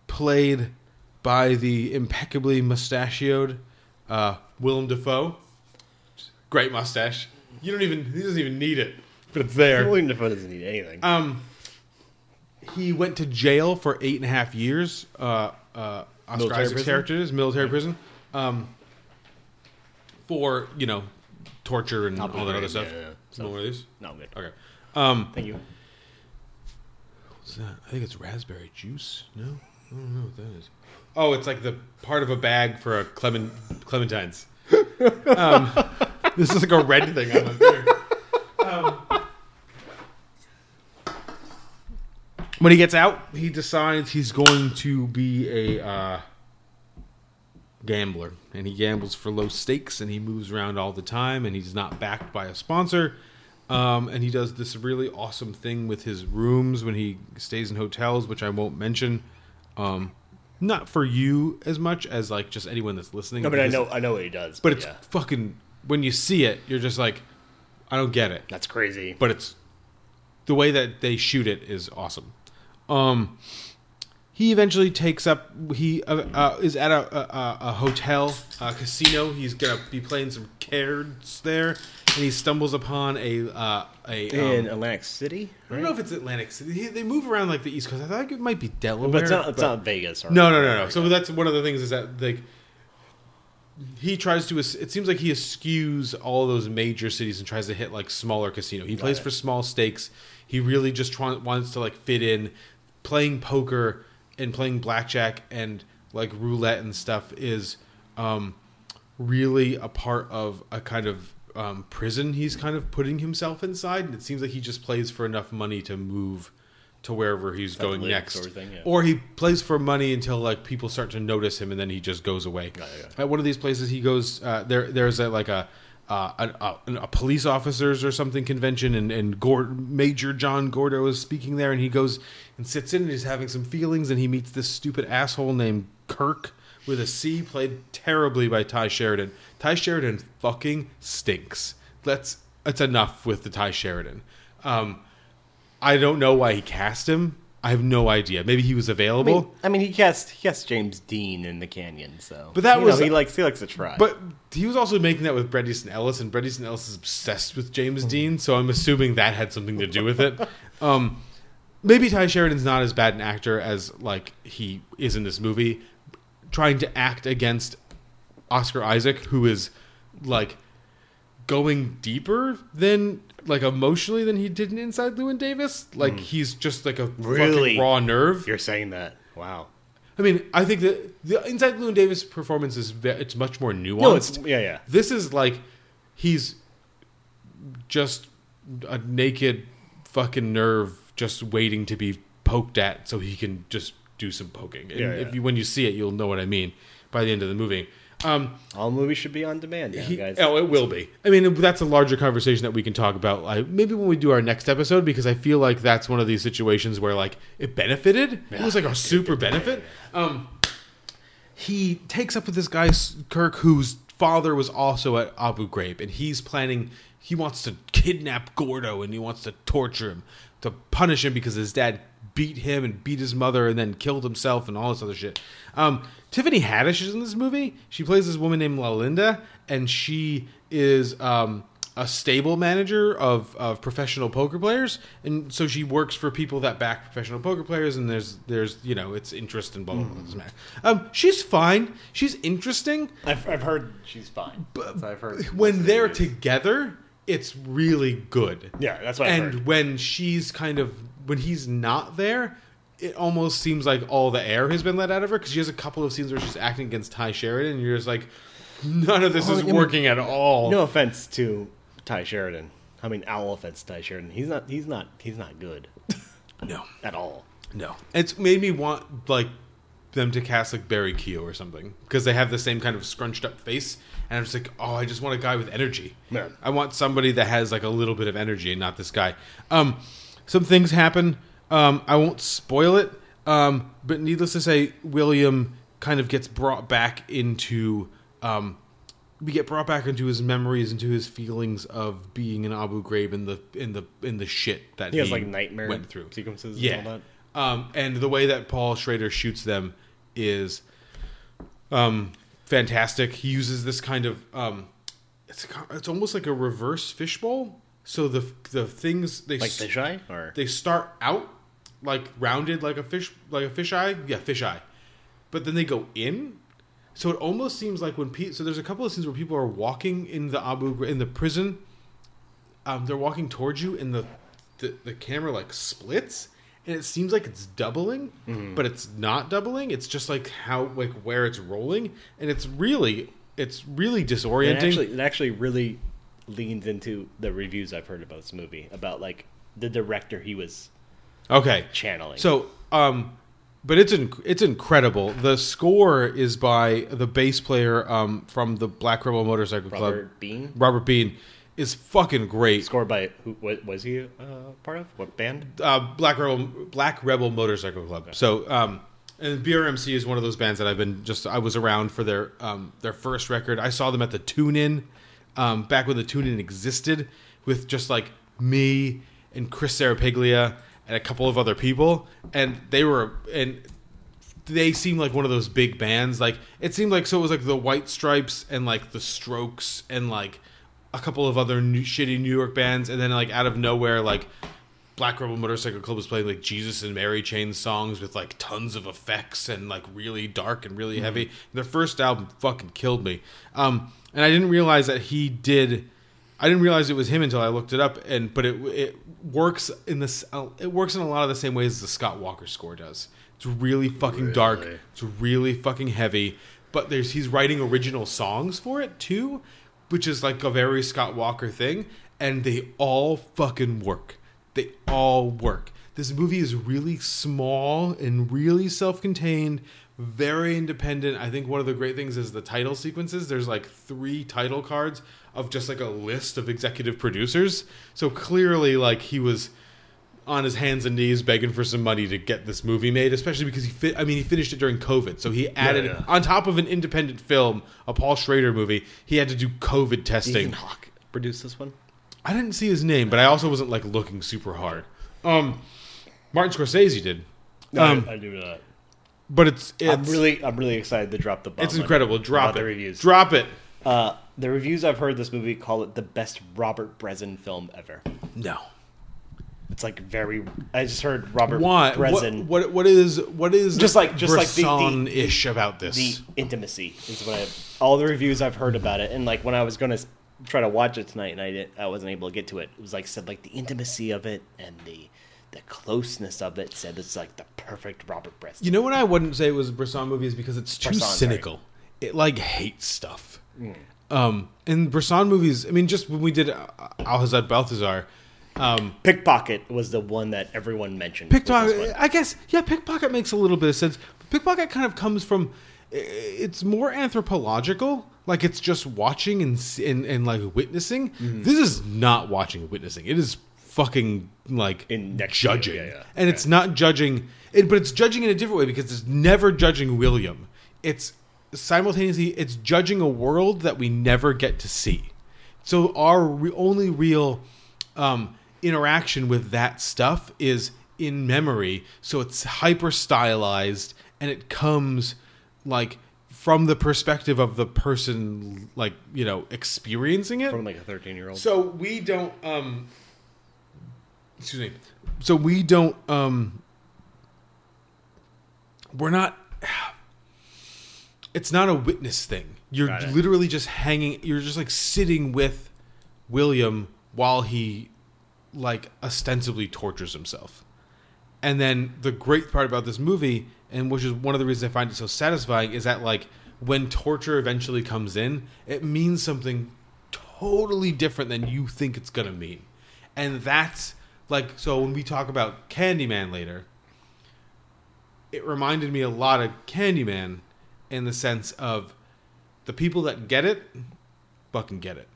played by the impeccably mustachioed Willem Dafoe. Great mustache. He doesn't even need it, but it's there. Willem Dafoe doesn't need anything. He went to jail for 8.5 years. Oscar military Isaac's characters, military prison, for torture and all that other stuff. Yeah. Some more of these? No, I'm good. Okay. Thank you. What's that? I think it's raspberry juice. No, I don't know what that is. Oh, it's like the part of a bag for a clementines. This is like a red thing. I'm not sure. When he gets out, he decides he's going to be a gambler. And he gambles for low stakes, and he moves around all the time, and he's not backed by a sponsor. And he does this really awesome thing with his rooms when he stays in hotels, which I won't mention. Not for you as much as like just anyone that's listening. No, but I know what he does. But it's fucking... When you see it, you're just like, I don't get it. That's crazy. But it's... The way that they shoot it is awesome. He eventually takes up... He is at a hotel, a casino. He's going to be playing some cards there. And he stumbles upon a in Atlantic City? Right? I don't know if it's Atlantic City. They move around like the East Coast. I thought it might be Delaware. But it's not Vegas. Or no. So that's one of the things is that... He tries to... It seems like he eschews all those major cities and tries to hit, like, smaller casino. He plays for small stakes. He really just wants to, like, fit in. Playing poker and playing blackjack and, like, roulette and stuff is really a part of a kind of prison he's kind of putting himself inside. And it seems like he just plays for enough money to move to wherever he's going next, sort of thing, yeah. Or he plays for money until like people start to notice him, and then he just goes away. Yeah. At one of these places, he goes there's a police officers or something convention, and Major John Gordo is speaking there, and he goes and sits in, and he's having some feelings, and he meets this stupid asshole named Kirk with a C, played terribly by Ty Sheridan. Ty Sheridan fucking stinks. That's enough with the Ty Sheridan. I don't know why he cast him. I have no idea. Maybe he was available. I mean he cast James Dean in The Canyon, so. But that was he likes to try. But he was also making that with Bret Easton Ellis, and Bret Easton Ellis is obsessed with James Dean, so I'm assuming that had something to do with it. Maybe Ty Sheridan's not as bad an actor as like he is in this movie, trying to act against Oscar Isaac, who is like going deeper than. Like emotionally than he did in Inside Llewyn Davis. Like he's just like a fucking raw nerve. You're saying that? Wow. I mean, I think that the Inside Llewyn Davis performance is it's much more nuanced. No, yeah. This is like he's just a naked fucking nerve just waiting to be poked at, so he can just do some poking. And when you see it, you'll know what I mean by the end of the movie. All movies should be on demand now, guys. Oh, it will be. I mean, that's a larger conversation that we can talk about. Maybe when we do our next episode, because I feel like that's one of these situations where like it benefited. Yeah. It was like a super benefit. He takes up with this guy, Kirk, whose father was also at Abu Ghraib. And he's planning, he wants to kidnap Gordo and he wants to torture him, to punish him because his dad beat him and beat his mother and then killed himself and all this other shit. Tiffany Haddish is in this movie. She plays this woman named LaLinda, and she is a stable manager of professional poker players, and so she works for people that back professional poker players, and there's you know, it's interest and blah blah blah. Mm. She's fine. She's interesting. I've heard she's fine. But I've heard when they're together, it's really good. Yeah, that's what I've heard. And when she's kind of when he's not there, it almost seems like all the air has been let out of her, because she has a couple of scenes where she's acting against Ty Sheridan, and you're just like, none of this is working at all. No offense to Ty Sheridan. I mean, all offense to Ty Sheridan. He's not good. No. At all. No. It's made me want, like, them to cast, like, Barry Keoghan or something, because they have the same kind of scrunched up face, and I'm just like, oh, I just want a guy with energy. Yeah. I want somebody that has, like, a little bit of energy and not this guy. Some things happen. I won't spoil it, but needless to say, William kind of gets brought back into... we get brought back into his memories, into his feelings of being in Abu Ghraib and the shit that he has, like, nightmare went through sequences, yeah, and all that. And the way that Paul Schrader shoots them is fantastic. He uses this kind of it's almost like a reverse fishbowl. So the things they like fisheye, or they start out like rounded like a fisheye, but then they go in. So it almost seems like when so there's a couple of scenes where people are walking in the in the prison, they're walking towards you, and the camera like splits, and it seems like it's doubling, but it's not doubling. It's just like where it's rolling, and it's really disorienting. And it actually really leans into the reviews I've heard about this movie about like the director he was channeling. So but it's incredible. The score is by the bass player from the Black Rebel Motorcycle Club. Robert Bean is fucking great. Scored by who? What was he part of? What band? Black Rebel Motorcycle Club. Okay. So and BRMC is one of those bands that I was around for their first record. I saw them at the Tune-In back when the Tune-In existed, with just like me and Chris Sarapiglia and a couple of other people, and they seemed like one of those big bands. Like, it seemed like, so it was like the White Stripes and like the Strokes and like a couple of other shitty New York bands, and then like out of nowhere, like Black Rebel Motorcycle Club was playing like Jesus and Mary Chain songs with like tons of effects and like really dark and really heavy. And their first album fucking killed me. And I didn't realize that I didn't realize it was him until I looked it up, but it works in this. It works in a lot of the same ways as the Scott Walker score does. It's really fucking dark. It's really fucking heavy. But he's writing original songs for it too, which is like a very Scott Walker thing. And they all fucking work. They all work. This movie is really small and really self-contained, very independent. I think one of the great things is the title sequences. There's like 3 title cards of just like a list of executive producers. So clearly, like, he was on his hands and knees begging for some money to get this movie made, especially because he finished it during COVID. So he added, on top of an independent film, a Paul Schrader movie, he had to do COVID testing. Ethan Hawke produced this one? I didn't see his name, but I also wasn't like looking super hard. Martin Scorsese did. I do that. But I'm really excited to drop the bomb. It's incredible. Drop it. The reviews. Drop it. The reviews I've heard this movie call it the best Robert Bresson film ever. No. It's like I just heard Robert Bresson. What is just like Bresson-ish about this? The intimacy is what all the reviews I've heard about it, and like when I was going to try to watch it tonight and I wasn't able to get to it. It was like said like the intimacy of it and the closeness of it said it's like the perfect Robert Bresson. You know what I wouldn't say it was a Bresson movie is because it's too cynical. Sorry. It like hates stuff. Mm. And Bresson movies, I mean, just when we did Alhazad Balthazar. Pickpocket was the one that everyone mentioned. Pickpocket, I guess, yeah, Pickpocket makes a little bit of sense. Pickpocket kind of comes from, it's more anthropological. Like, it's just watching and like witnessing. Mm-hmm. This is not watching and witnessing. It is fucking like judging. And it's not judging, but it's judging in a different way because it's never judging William. It's simultaneously, it's judging a world that we never get to see. So our only real interaction with that stuff is in memory. So it's hyper stylized, and it comes like from the perspective of the person, like, you know, experiencing it. From like a 13-year-old. So we don't, we're not, it's not a witness thing. You're literally just hanging, you're just like sitting with William while he like ostensibly tortures himself. And then the great part about this movie, and which is one of the reasons I find it so satisfying, is that like when torture eventually comes in, it means something totally different than you think it's going to mean. And that's like, so when we talk about Candyman later, it reminded me a lot of Candyman in the sense of the people that get it, fucking get it.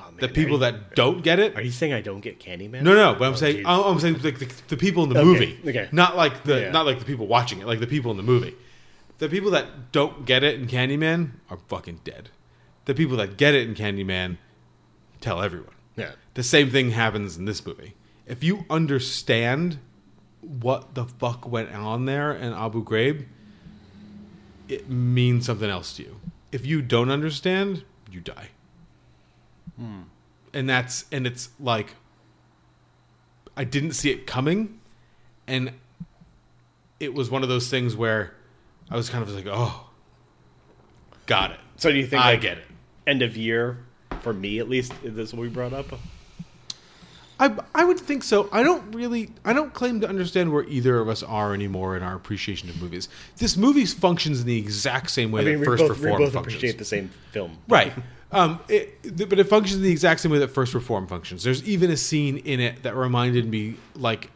Oh, man, the people that don't get it. Are you saying I don't get Candyman? No, no. But I'm saying, geez. I'm saying like the people in the movie, not like the not like the people watching it, like the people in the movie. The people that don't get it in Candyman are fucking dead. The people that get it in Candyman tell everyone. Yeah. The same thing happens in this movie. If you understand what the fuck went on there in Abu Ghraib, it means something else to you. If you don't understand, you die. Hmm. And it's like, I didn't see it coming, and it was one of those things where I was kind of like, oh, got it. So do you think I like, get it? End of year, for me at least, is this what we brought up? I would think so. I don't claim to understand where either of us are anymore in our appreciation of movies. This movie functions in the exact same way that First Reform functions. We both appreciate the same film. Right. But it functions in the exact same way that First Reform functions. There's even a scene in it that reminded me, like,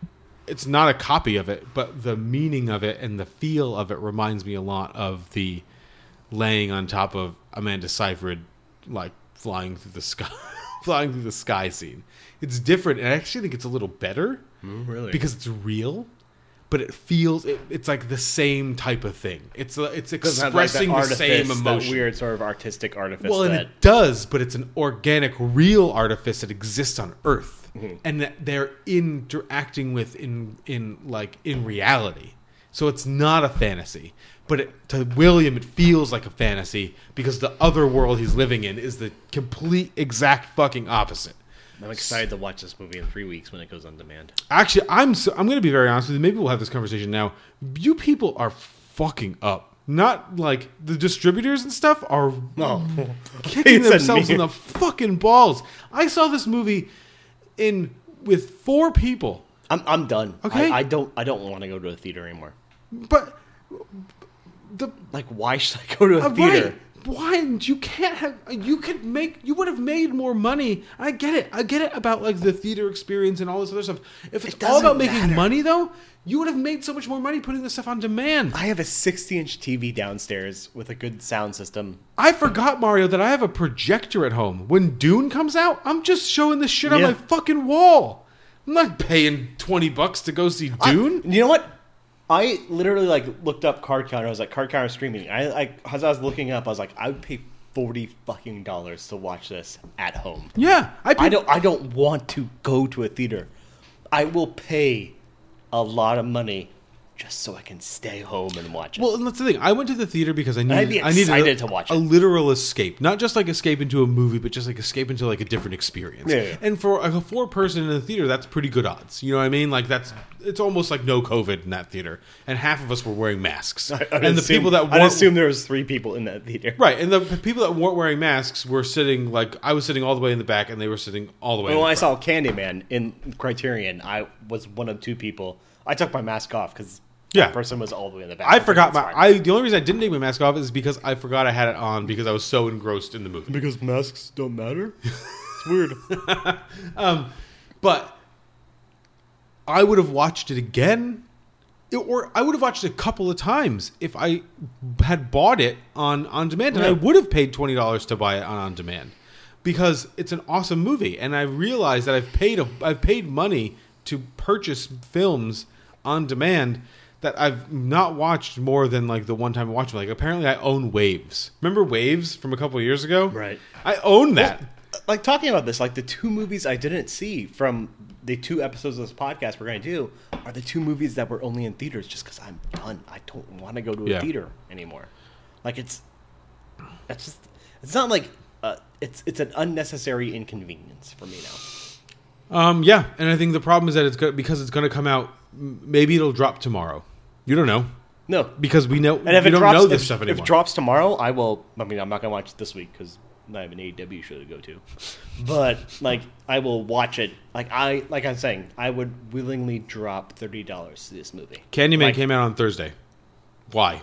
it's not a copy of it, but the meaning of it and the feel of it reminds me a lot of the laying on top of Amanda Seyfried, like, flying through the sky. Flying through the sky scene. It's different, and I actually think it's a little better. Really? Because it's real, but it feels it's like the same type of thing. It's expressing like the same emotion. That weird sort of artistic artifice. Well, and it does, but it's an organic, real artifice that exists on Earth, and that they're interacting with in reality. So it's not a fantasy, but to William, it feels like a fantasy because the other world he's living in is the complete exact fucking opposite. I'm excited to watch this movie in 3 weeks when it goes on demand. Actually, I'm going to be very honest with you. Maybe we'll have this conversation now. You people are fucking up. Not like the distributors and stuff are kicking themselves in the fucking balls. I saw this movie with four people. I'm done. Okay, I don't want to go to a theater anymore. But why should I go to a theater? Right. Why? You would have made more money. I get it about like the theater experience and all this other stuff. If it's all about making money though, you would have made so much more money putting this stuff on demand. I have a 60-inch TV downstairs with a good sound system. I forgot, Mario, that I have a projector at home. When Dune comes out, I'm just showing this shit on my fucking wall. I'm not paying $20 to go see Dune. You know what? I literally looked up Card Counter. I was like, Card Counter streaming. As I was looking up, I was like, I would pay $40 to watch this at home. Yeah, I don't want to go to a theater. I will pay a lot of money just so I can stay home and watch it. Well, and that's the thing. I went to the theater because I needed to watch a literal escape, not just like escape into a movie, but just like escape into like a different experience. Yeah. And for a four-person in a theater, that's pretty good odds. You know what I mean? Like it's almost like no COVID in that theater, and half of us were wearing masks. I'd assume there was three people in that theater, right? And the people that weren't wearing masks were sitting I was sitting all the way in the back, and they were sitting all the way. When I saw Candyman in Criterion, I was one of two people. I took my mask off because that person was all the way in the back. The only reason I didn't take my mask off is because I forgot I had it on because I was so engrossed in the movie. Because masks don't matter? It's weird. But I would have watched it again, or I would have watched it a couple of times if I had bought it on demand. And I would have paid $20 to buy it on demand because it's an awesome movie. And I realized that I've paid money to purchase films on demand that I've not watched more than like the one time I watched them. Like apparently I own Waves. Remember Waves from a couple of years ago? Right. I own that. Well, like talking about this, like the two movies I didn't see from the two episodes of this podcast we're going to do are the two movies that were only in theaters just because I'm done. I don't want to go to a theater anymore. Like it's That's just, it's not like, it's an unnecessary inconvenience for me now. Yeah, and I think the problem is that it's good because it's going to come out, maybe it'll drop tomorrow. You don't know. No. Because we know, and if we don't know this stuff anymore. If it drops tomorrow, I will, I mean, I'm not going to watch it this week because I have an AEW show to go to. But, like, I will watch it. Like I'm saying, I would willingly drop $30 to this movie. Candyman came out on Thursday. Why?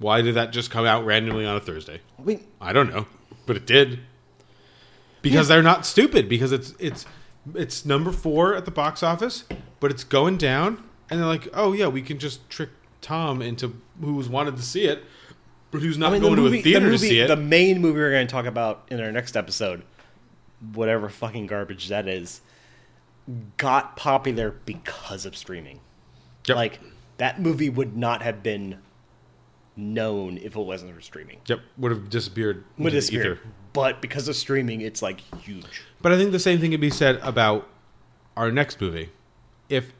Why did that just come out randomly on a Thursday? I don't know, but it did. Because they're not stupid. Because it's number 4 at the box office, but it's going down. And they're like, oh, yeah, we can just trick Tom into who's wanted to see it, but who's not going to a theater to see it. The main movie we're going to talk about in our next episode, whatever fucking garbage that is, got popular because of streaming. Yep. Like, that movie would not have been known if it wasn't for streaming. Yep, would have disappeared. Would have disappeared. But because of streaming, it's like huge. But I think the same thing could be said about our next movie. If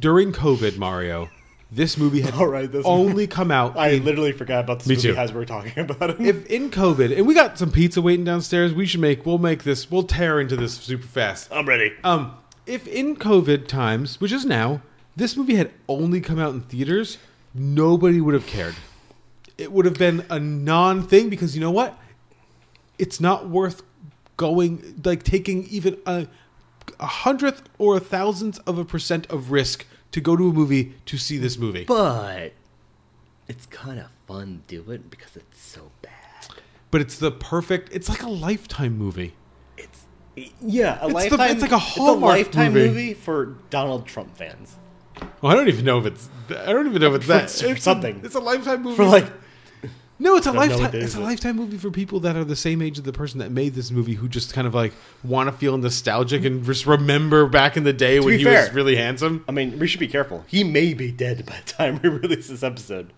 during COVID, Mario, this movie had only come out. I literally forgot about this movie as we were talking about it. If in COVID, and we got some pizza waiting downstairs, we'll tear into this super fast. I'm ready. If in COVID times, which is now, this movie had only come out in theaters, nobody would have cared. It would have been a non-thing because you know what? It's not worth going, like taking even a 100th or 1,000th of a % of risk to go to a movie to see this movie. But it's kind of fun to do it because it's so bad. But it's the perfect, it's like a Lifetime movie. Lifetime. It's like a Hallmark movie. It's a Lifetime movie for Donald Trump fans. Well, I don't even know if it's that. It's something. It's a Lifetime movie. No, it's a Lifetime. It's a Lifetime movie for people that are the same age as the person that made this movie, who just kind of like want to feel nostalgic and just remember back in the day when he was really handsome. I mean, we should be careful. He may be dead by the time we release this episode,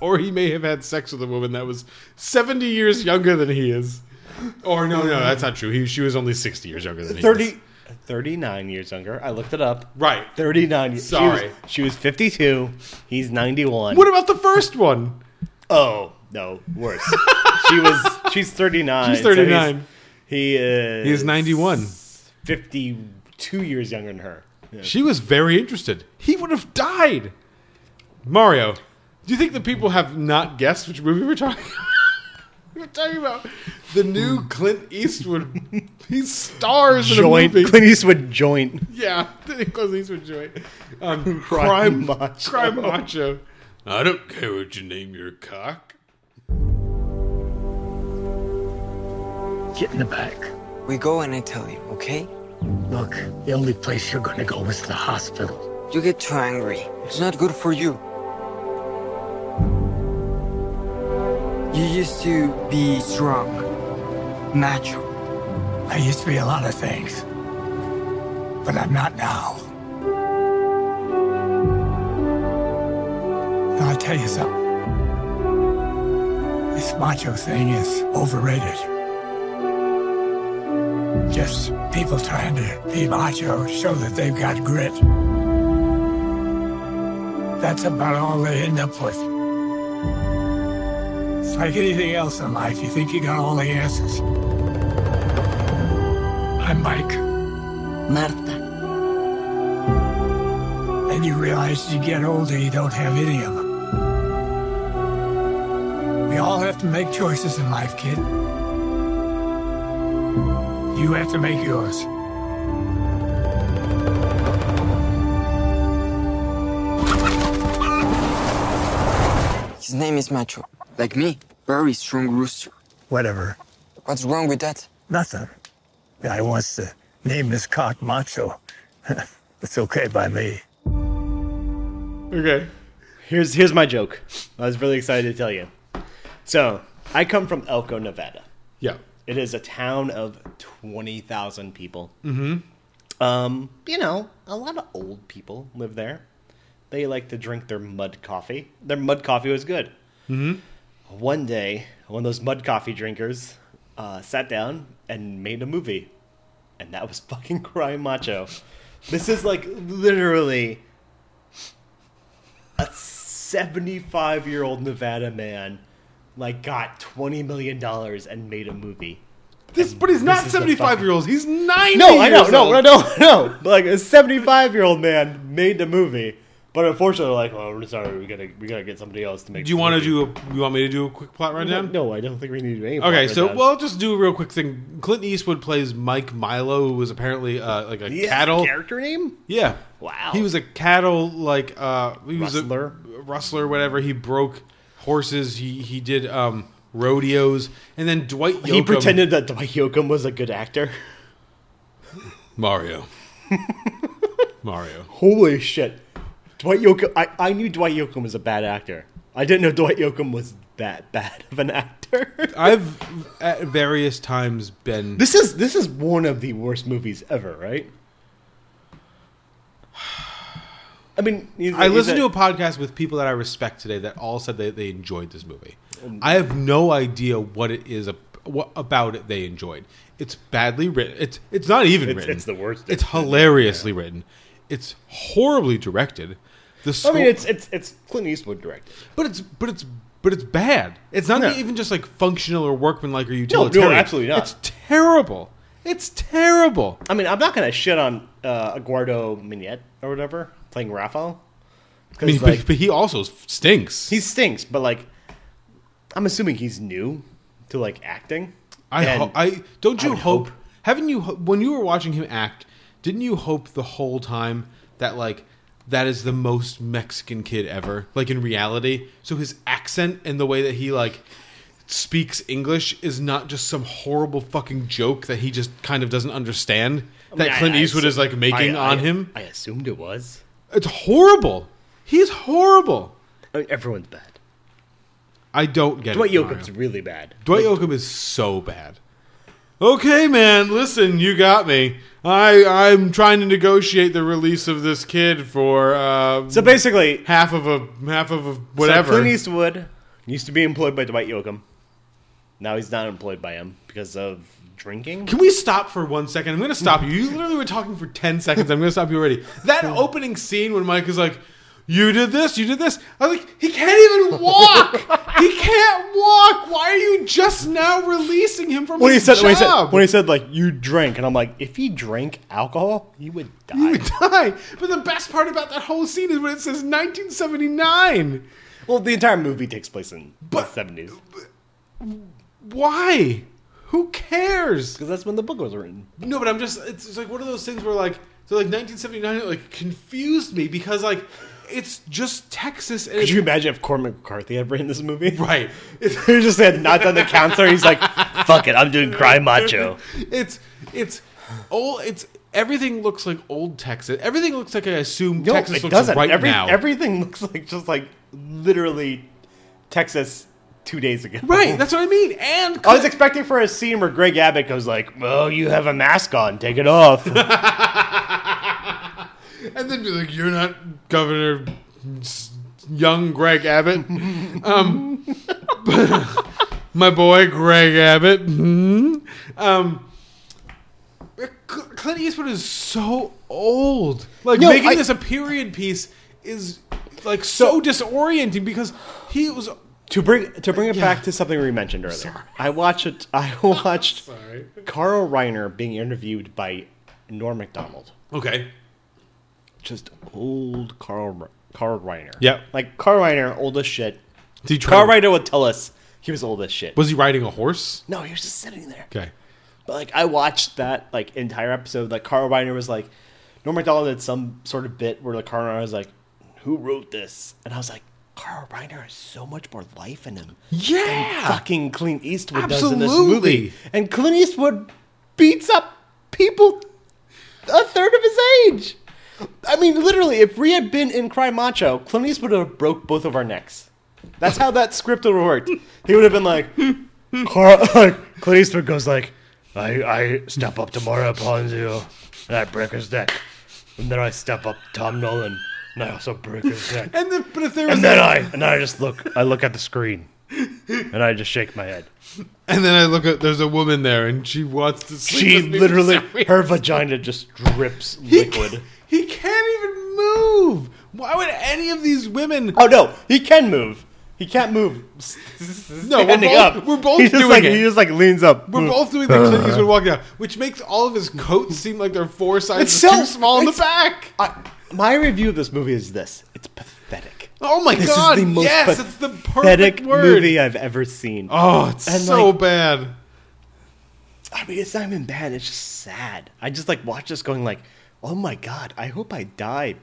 or he may have had sex with a woman that was 70 years younger than he is. Or no, that's not true. She was only 60 years younger than he was. 39 years younger. I looked it up. Right. 39 years. Sorry. She was 52. He's 91. What about the first one? Oh, no. Worse. She's 39. She's 39. So he is 91. 52 years younger than her. Yeah. She was very interested. He would have died. Mario, do you think the people have not guessed which movie we're talking about? We're talking about the new Clint Eastwood. He stars in a movie. Clint Eastwood joint. Yeah, Clint Eastwood joint. Crime Macho. I don't care what you name your cock. Get in the back. We go and I tell you, okay? Look, the only place you're going to go is the hospital. You get too angry. It's not good for you. You used to be strong, macho. I used to be a lot of things, but I'm not now. And I'll tell you something. This macho thing is overrated. Just people trying to be macho, show that they've got grit. That's about all they end up with. It's like anything else in life. You think you got all the answers. I'm Mike. Marta. Then you realize as you get older, you don't have any of them. We all have to make choices in life, kid. You have to make yours. His name is Macho. Like me, very strong rooster. Whatever. What's wrong with that? Nothing. I wants to name this cock Macho. It's okay by me. Okay. Here's my joke. I was really excited to tell you. So, I come from Elko, Nevada. Yeah. It is a town of 20,000 people. Mm-hmm. A lot of old people live there. They like to drink their mud coffee. Their mud coffee was good. Mm-hmm. One day, one of those mud coffee drinkers sat down and made a movie. And that was fucking Cry Macho. This is like literally a 75-year-old Nevada man like got $20 million and made a movie. But he's not 75-year-old. He's 90 years old. No. Like a 75-year-old man made the movie. But unfortunately, like, oh, we're sorry, we gotta get somebody else to make. Do you want me to do a quick plot rundown? No, I don't think we need to do any plot rundown. Okay, so we'll just do a real quick thing. Clint Eastwood plays Mike Milo, who was apparently cattle character name. Yeah, wow. He was a cattle rustler, whatever. He broke horses. He did rodeos, and then Dwight Yoakam. He pretended that Dwight Yoakam was a good actor. Mario. Holy shit. Dwight Yoakam, I knew Dwight Yoakam was a bad actor. I didn't know Dwight Yoakam was that bad of an actor. I've at various times been... This is one of the worst movies ever, right? I mean... I listened to a podcast with people that I respect today that all said they enjoyed this movie. I have no idea what it is about it they enjoyed. It's badly written. It's not even written. It's the worst. It's hilariously written. It's horribly directed. I mean, it's Clint Eastwood directed, but it's bad. It's not even just like functional or workmanlike or utilitarian. No, absolutely not. It's terrible. I mean, I'm not gonna shit on Eduardo Miñet or whatever playing Raphael. I mean, but he also stinks. He stinks, but like, I'm assuming he's new to like acting. I hope. Haven't you when you were watching him act? Didn't you hope the whole time that, like, that is the most Mexican kid ever? Like, in reality? So his accent and the way that he, like, speaks English is not just some horrible fucking joke that he just kind of doesn't understand that Clint Eastwood is, like, making on him? I assumed it was. It's horrible. He's horrible. I mean, everyone's bad. I don't get it. Dwight Yoakam's really bad. Dwight Yoakam is so bad. Okay, man, listen, you got me. I'm trying to negotiate the release of this kid for so basically half of a whatever. So Clint Eastwood used to be employed by Dwight Yoakam. Now he's not employed by him because of drinking. Can we stop for 1 second? I'm going to stop you. You literally were talking for 10 seconds. I'm going to stop you already. That opening scene when Mike is like, You did this. I was like, he can't even walk. He can't walk. Why are you just now releasing him from his job? When he said, like, you drink. And I'm like, if he drank alcohol, he would die. But the best part about that whole scene is when it says 1979. Well, the entire movie takes place in the 70s. Why? Who cares? Because that's when the book was written. No, but it's like one of those things where, like, so, like, 1979, it, like, confused me because, like... It's just Texas. Could you imagine if Cormac McCarthy had written this movie? Right. He just had not done the counselor. He's like, fuck it, I'm doing Cry Macho. Everything looks like old Texas. Everything looks like I assume Texas looks doesn't. Right now. Everything looks like just like literally Texas 2 days ago. Right, that's what I mean. And I was expecting for a scene where Greg Abbott goes like, well, you have a mask on, take it off. And then be like, you're not Governor Young Greg Abbott. My boy Greg Abbott. Clint Eastwood is so old. Like, making this a period piece is, like, so disorienting because he was... To bring it back to something we mentioned earlier. Sorry. I watched Carl Reiner being interviewed by Norm Macdonald. Okay. Just old Carl Reiner. Yep. Like, Carl Reiner, old as shit. Carl Reiner would tell us he was old as shit. Was he riding a horse? No, he was just sitting there. Okay. But, like, I watched that, like, entire episode. Like, Carl Reiner was like, Norm Macdonald did some sort of bit where, like, Carl Reiner was like, who wrote this? And I was like, Carl Reiner has so much more life in him. Yeah. Than fucking Clint Eastwood does in this movie. And Clint Eastwood beats up people a third of his age. I mean, literally, if we had been in Cry Macho, Clint Eastwood would have broke both of our necks. That's how that script would have worked. He would have been like, Clint Eastwood goes like, I step up to Mario Ponzio, and I break his neck. And then I step up Tom Nolan, and I also break his neck. And then I just look. I look at the screen, and I just shake my head. And then I look at, there's a woman there, and she wants to sleep with me. Literally, her vagina just drips liquid. He can't even move. Why would any of these women... Oh, no. He can move. He can't move. No, we're both he's doing it. He just like leans up. We're both doing the Clint Eastwood walk down, which makes all of his coats seem like they're four sizes too small in the back. My review of this movie is this: it's pathetic. Oh my god! Is the most it's the pathetic movie I've ever seen. Oh, it's so bad. I mean, it's not even bad. It's just sad. I just like watch this, going like, "Oh my god! I hope I die."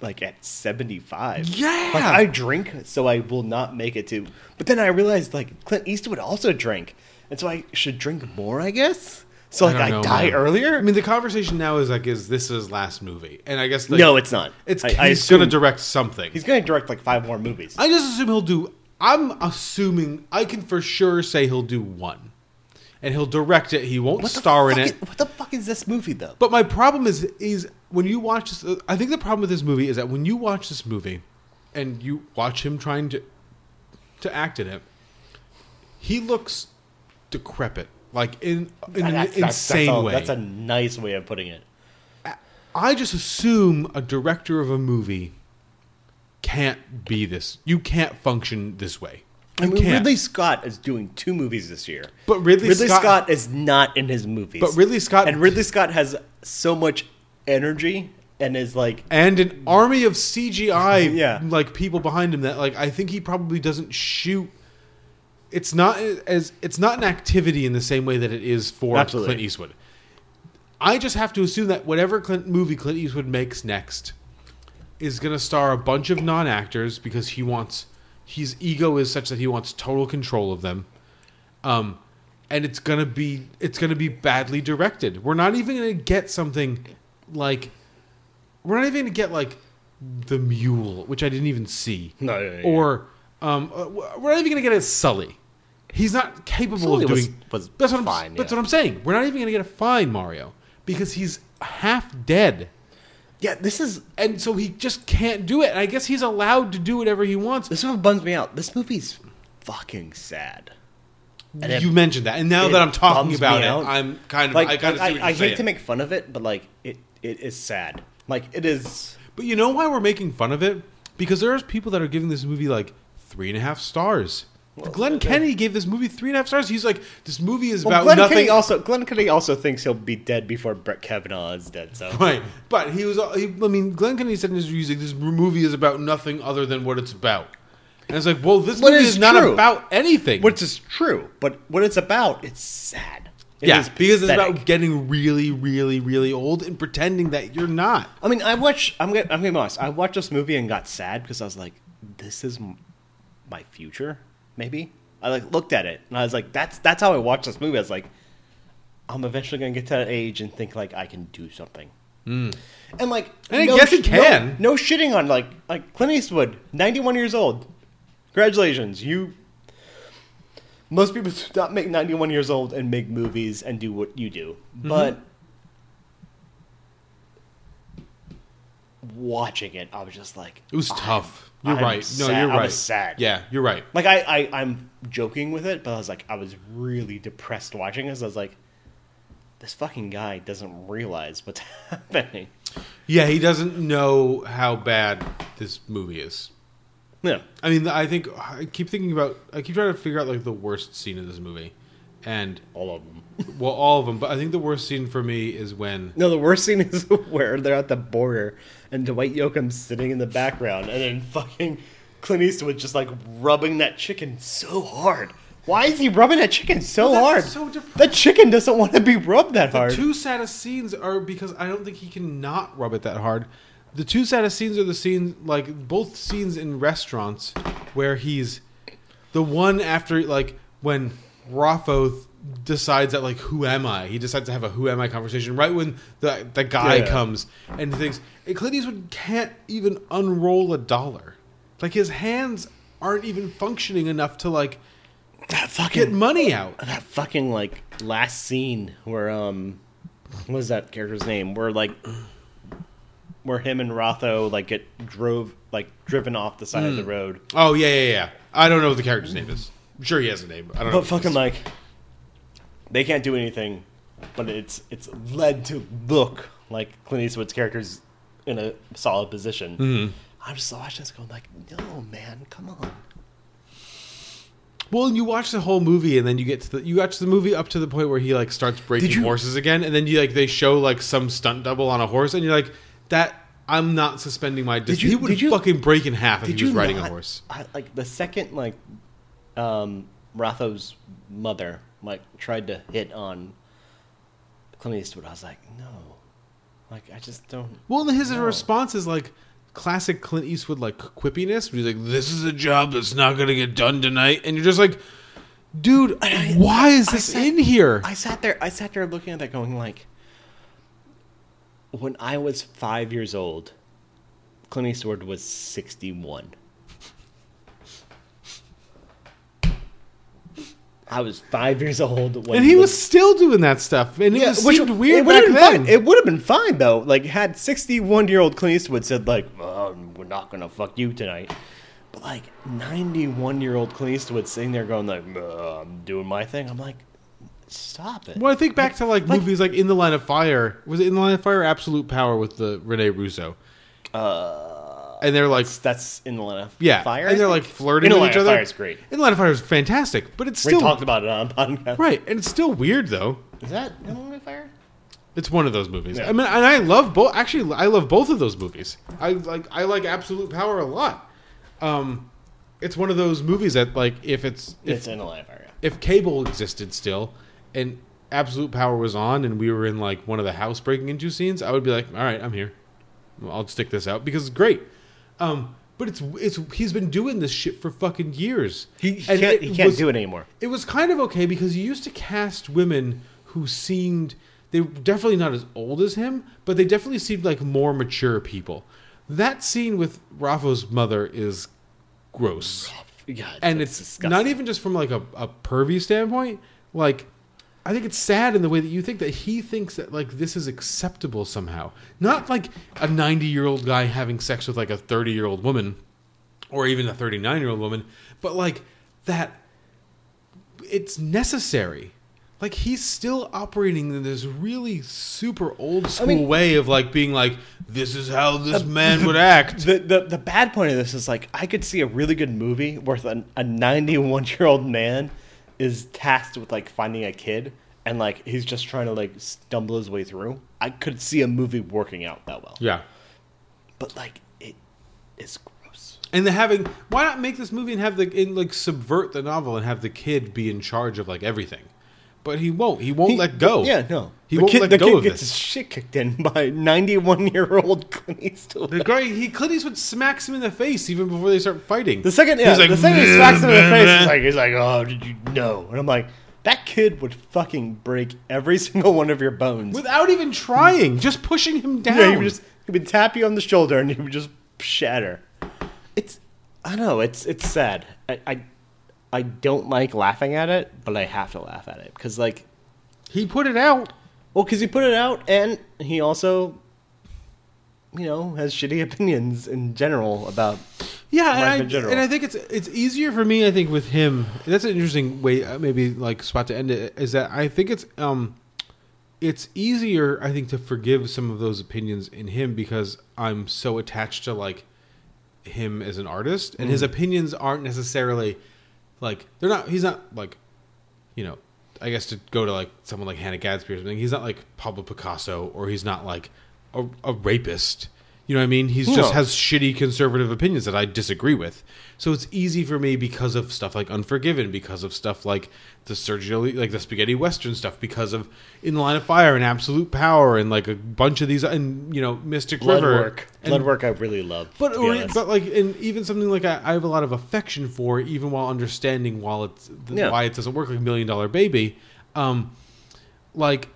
Like at 75. Yeah. Like I drink, so I will not make it to. But then I realized like Clint Eastwood also drank. And so I should drink more, I guess. So like I die earlier. I mean, the conversation now is like, is this his last movie? And I guess like, no, it's not. It's he's going to direct something. He's going to direct like 5 more movies. I just assume he'll do. I'm assuming I can for sure say he'll do 1. And he'll direct it. He won't star in it. What the fuck is this movie, though? But my problem is when you watch this... I think the problem with this movie is that when you watch this movie and you watch him trying to act in it, he looks decrepit. Like, in an insane way. That's a nice way of putting it. I just assume a director of a movie can't be this. You can't function this way. I mean, Ridley Scott is doing 2 movies this year. But Ridley Scott is not in his movies. But Ridley Scott has so much energy and is like... And an army of CGI like people behind him that like I think he probably doesn't shoot... It's not an activity in the same way that it is for Clint Eastwood. I just have to assume that whatever movie Clint Eastwood makes next is going to star a bunch of non-actors because he wants... His ego is such that he wants total control of them, and it's gonna be badly directed. We're not even gonna get something like The Mule, which I didn't even see. No, yeah. Or we're not even gonna get a Sully. He's not capable of doing. That's what fine. That's what I'm saying. We're not even gonna get a fine Mario because he's half dead. Yeah, this is... And so he just can't do it. And I guess he's allowed to do whatever he wants. This is what bums me out. This movie's fucking sad. And you mentioned that. And now that I'm talking about it, I'm kind of... Like, I hate to make fun of it, but like, it is sad. Like, it is... But you know why we're making fun of it? Because there's people that are giving this movie like 3.5 stars. Well, Glenn Kennedy gave this movie 3.5 stars. He's like, this movie is about nothing. Glenn Kennedy also thinks he'll be dead before Brett Kavanaugh is dead. So right, but Glenn Kennedy said in his music, this movie is about nothing other than what it's about. And it's like, well, this movie is not about anything. Which is true, but what it's about, it's sad. It is because it's about getting really, really, really old and pretending that you're not. I mean, I'm gonna be honest. I watched this movie and got sad because I was like, this is my future. Maybe I looked at it and I was like, that's how I watched this movie. I was like, I'm eventually going to get to that age and think like I can do something. Mm. And like, and I guess he can. No shitting on like Clint Eastwood, 91 years old. Congratulations. Most people do not make 91 years old and make movies and do what you do, but watching it, I was just like, it was tough. You're right. Sad. No, you're right. I was sad. Yeah, you're right. Like I'm joking with it, but I was like, I was really depressed watching this. I was like, this fucking guy doesn't realize what's happening. Yeah, he doesn't know how bad this movie is. Yeah. I mean, I keep trying to figure out like the worst scene of this movie. And all of them. Well, all of them. But I think the worst scene for me is when... No, the worst scene is where they're at the border and Dwight Yoakam's sitting in the background and then fucking Clint Eastwood just like rubbing that chicken so hard. Why is he rubbing that chicken so hard? So that chicken doesn't want to be rubbed that hard. The two saddest scenes are because I don't think he can not rub it that hard. The two saddest scenes are the scenes, like both scenes in restaurants where he's... The one after, like, when... Rothko decides that, like, who am I? He decides to have a who am I conversation right when the guy comes and thinks, and Clint Eastwood can't even unroll $1. Like, his hands aren't even functioning enough to, like, get money out. That fucking, like, last scene where, what is that character's name? Where him and Rotho, like, get driven off the side of the road. Oh, yeah. I don't know what the character's name is. I'm sure he has a name. I don't know. But fucking like, they can't do anything, but it's led to look like Clint Eastwood's character's in a solid position. Mm-hmm. I'm just watching this going like, no, man, come on. Well, and you watch the whole movie, and then you get to the, you watch the movie up to the point where he like starts breaking horses again, and then you like they show like some stunt double on a horse, and you're like, that I'm not suspending my disbelief. He would fucking break in half if he was riding a horse. Like the second like Ratho's mother like tried to hit on Clint Eastwood, I was like, no, like I just don't. Well, his response is like classic Clint Eastwood like quippiness. Where he's like, "This is a job that's not gonna get done tonight," and you're just like, "Dude, why is this in here?" I sat there looking at that, going like, when I was 5 years old, Clint Eastwood was 61. I was 5 years old when he was still doing that stuff, and it seemed weird back then. It would have been fine though, like had 61-year-old Clint Eastwood said like, "Oh, we're not gonna fuck you tonight," but like 91-year-old Clint Eastwood sitting there going like, "Oh, I'm doing my thing." I'm like, stop it. Well, I think back to like movies like In the Line of Fire. Was it In the Line of Fire? Absolute Power with the Rene Russo. And they're like... That's In the Line of Fire? And they're like flirting with each other. In the Line of Fire is great. In the Line of Fire is fantastic, but it's still... We talked about it on a podcast. Right, and it's still weird, though. Is that In the Line of Fire? It's one of those movies. Yeah. I mean, and I love both... Actually, I love both of those movies. I like Absolute Power a lot. It's one of those movies that, like, if it's... it's In the Line of Fire, yeah. If cable existed still, and Absolute Power was on, and we were in, like, one of the house breaking into scenes, I would be like, all right, I'm here. I'll stick this out, because it's great. But it's he's been doing this shit for fucking years. He can't do it anymore. It was kind of okay because he used to cast women who seemed... They were definitely not as old as him, but they definitely seemed like more mature people. That scene with Rafo's mother is gross. God, and it's disgusting. Not even just from like a pervy standpoint. Like... I think it's sad in the way that you think that he thinks that like this is acceptable somehow. Not like a 90-year-old guy having sex with like a 30-year-old woman or even a 39-year-old woman, but like that it's necessary. Like he's still operating in this really super old school way of like being like, this is how this man would act. The bad point of this is like I could see a really good movie with a 91-year-old man is tasked with like finding a kid and like he's just trying to like stumble his way through. I could see a movie working out that well. Yeah. But like it is gross. And why not make this movie and have subvert the novel and have the kid be in charge of like everything? But he won't. He won't let go. Yeah, no. The kid gets his shit kicked in by 91-year-old Clint Eastwood. The guy, Clint Eastwood smacks him in the face even before they start fighting. The second he smacks him in the face, he's like, oh, did you know? And I'm like, that kid would fucking break every single one of your bones. Without even trying. Just pushing him down. Yeah, he would tap you on the shoulder and he would just shatter. I don't know, it's sad. I don't like laughing at it, but I have to laugh at it because, like, he put it out. Well, because he put it out, and he also, you know, has shitty opinions in general about life in general. And I think it's easier for me. I think with him, that's an interesting way, maybe like spot to end it. Is that I think it's easier, I think, to forgive some of those opinions in him because I'm so attached to like him as an artist, and his opinions aren't necessarily. Like, they're not... He's not, like... You know, I guess to go to, like, someone like Hannah Gadsby or something, he's not, like, Pablo Picasso, or he's not, like, a rapist. You know what I mean? He just has shitty conservative opinions that I disagree with. So it's easy for me because of stuff like Unforgiven, because of stuff like the Sergio... Like, the Spaghetti Western stuff, because of In the Line of Fire and Absolute Power and, like, a bunch of these... And, you know, Mystic River. Bloodwork I really love. But like, and even something like I have a lot of affection for, even while understanding why it doesn't work, like $1 Million Baby. Like,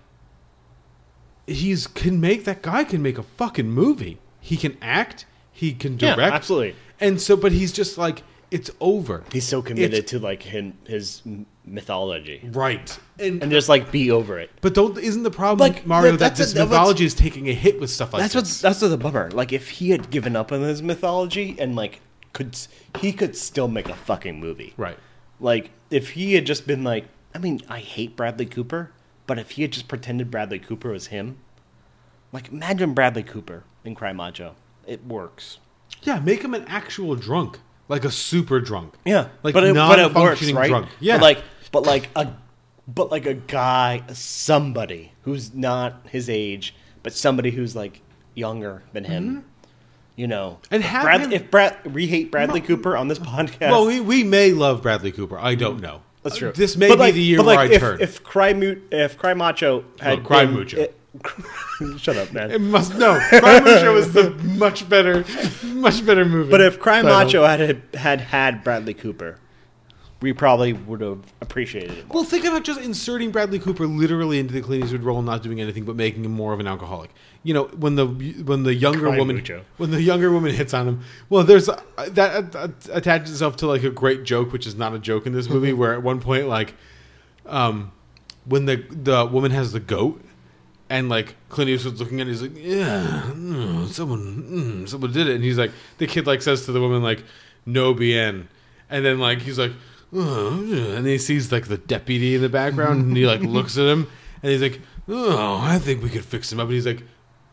that guy can make a fucking movie. He can act. He can direct. Yeah, absolutely. And so, but he's just like, it's over. He's so committed to like his mythology, right? And just like be over it. But isn't the problem, like, Mario, that this mythology is taking a hit with stuff like that? That's what's a bummer. Like if he had given up on his mythology and like he could still make a fucking movie, right? Like if he had just been like, I mean, I hate Bradley Cooper, but if he had just pretended Bradley Cooper was him, like imagine Bradley Cooper in Cry Macho. It works. Yeah, make him an actual drunk. Like a super drunk. Yeah. Like non-functioning works, right? Drunk. Yeah. But like a guy, somebody who's not his age, but somebody who's like younger than him. Mm-hmm. You know, and we hate Bradley Cooper on this podcast. Well, we may love Bradley Cooper. I don't know. That's true. This may be the year where I turn. If Cry Macho had Cry Mucho. Shut up, man. Cry Macho was the much better movie. But if Cry Macho had Bradley Cooper, we probably would have appreciated it more. Well, think about just inserting Bradley Cooper literally into the Clint Eastwood role, not doing anything but making him more of an alcoholic. You know, when the younger woman hits on him. Well, there's that attaches itself to like a great joke, which is not a joke in this movie. Where at one point, like, when the woman has the goat, and like Clint Eastwood's looking at it, he's like, yeah, someone did it, and he's like, the kid like says to the woman like, no bien, and then like he's like. And he sees like the deputy in the background, and he like looks at him, and he's like, "Oh, I think we could fix him up." And he's like,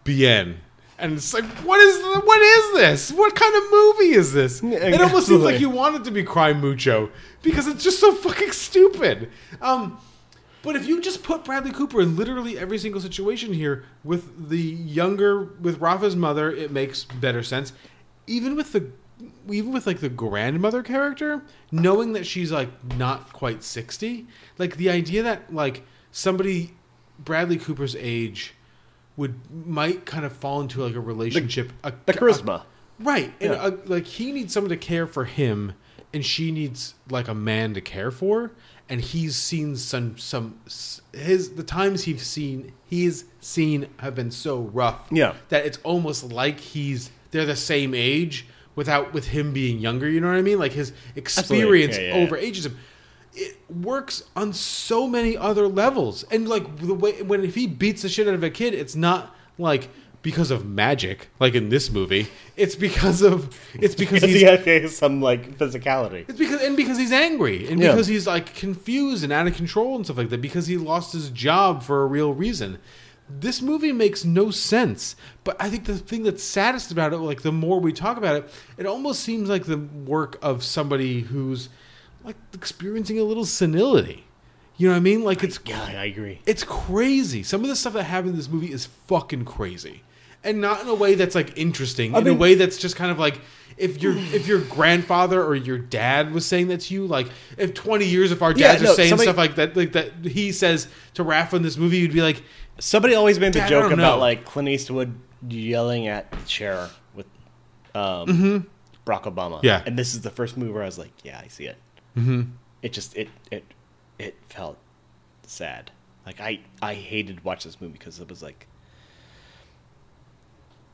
"Bien," and it's like, "What is this? What kind of movie is this?" It almost seems like you want it to be Cry Mucho because it's just so fucking stupid. But if you just put Bradley Cooper in literally every single situation here with Rafa's mother, it makes better sense. Even with like the grandmother character, knowing that she's like not quite 60, like the idea that like somebody Bradley Cooper's age might kind of fall into like a relationship, the charisma, right? Yeah. And like he needs someone to care for him, and she needs like a man to care for. And he's seen the times he's seen have been so rough, yeah, that it's almost like they're the same age. With him being younger, you know what I mean? Like his experience overages him. It works on so many other levels. And like the way if he beats the shit out of a kid, it's not like because of magic, like in this movie. It's because he has some like physicality. It's because he's angry and because he's like confused and out of control and stuff like that. Because he lost his job for a real reason. This movie makes no sense, but I think the thing that's saddest about it, like the more we talk about it, it almost seems like the work of somebody who's like experiencing a little senility. You know what I mean? Like I agree. It's crazy. Some of the stuff that happened in this movie is fucking crazy, and not in a way that's like interesting. I mean, a way that's just kind of like if your grandfather or your dad was saying that to you, like if 20 years if our dads are saying stuff like that he says to Rafa in this movie, you'd be like. Somebody always made the joke about like Clint Eastwood yelling at the chair with Barack Obama. Yeah. And this is the first movie where I was like, yeah, I see it. Mm-hmm. It just it felt sad. Like I hated to watch this movie because it was like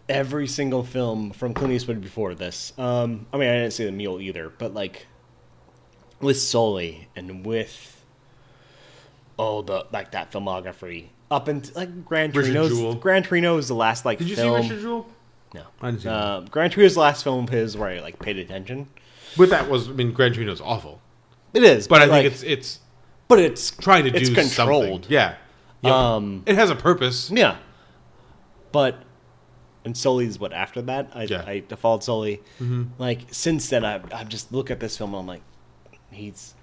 every single film from Clint Eastwood before this. I mean, I didn't see The Mule either, but like with Sully and with that filmography. Up into like Gran Torino's. Gran Torino is the last like. Did you see Richard Jewell? No, I didn't see that. Gran Torino's the last film of his where I like paid attention. But that was, I mean, Gran Torino's awful. It is, but I think it's trying to do controlled. Something. Yeah, it has a purpose. Yeah, but and Sully's what after that? I default Sully. Mm-hmm. Like since then, I've just look at this film and I'm like, he's.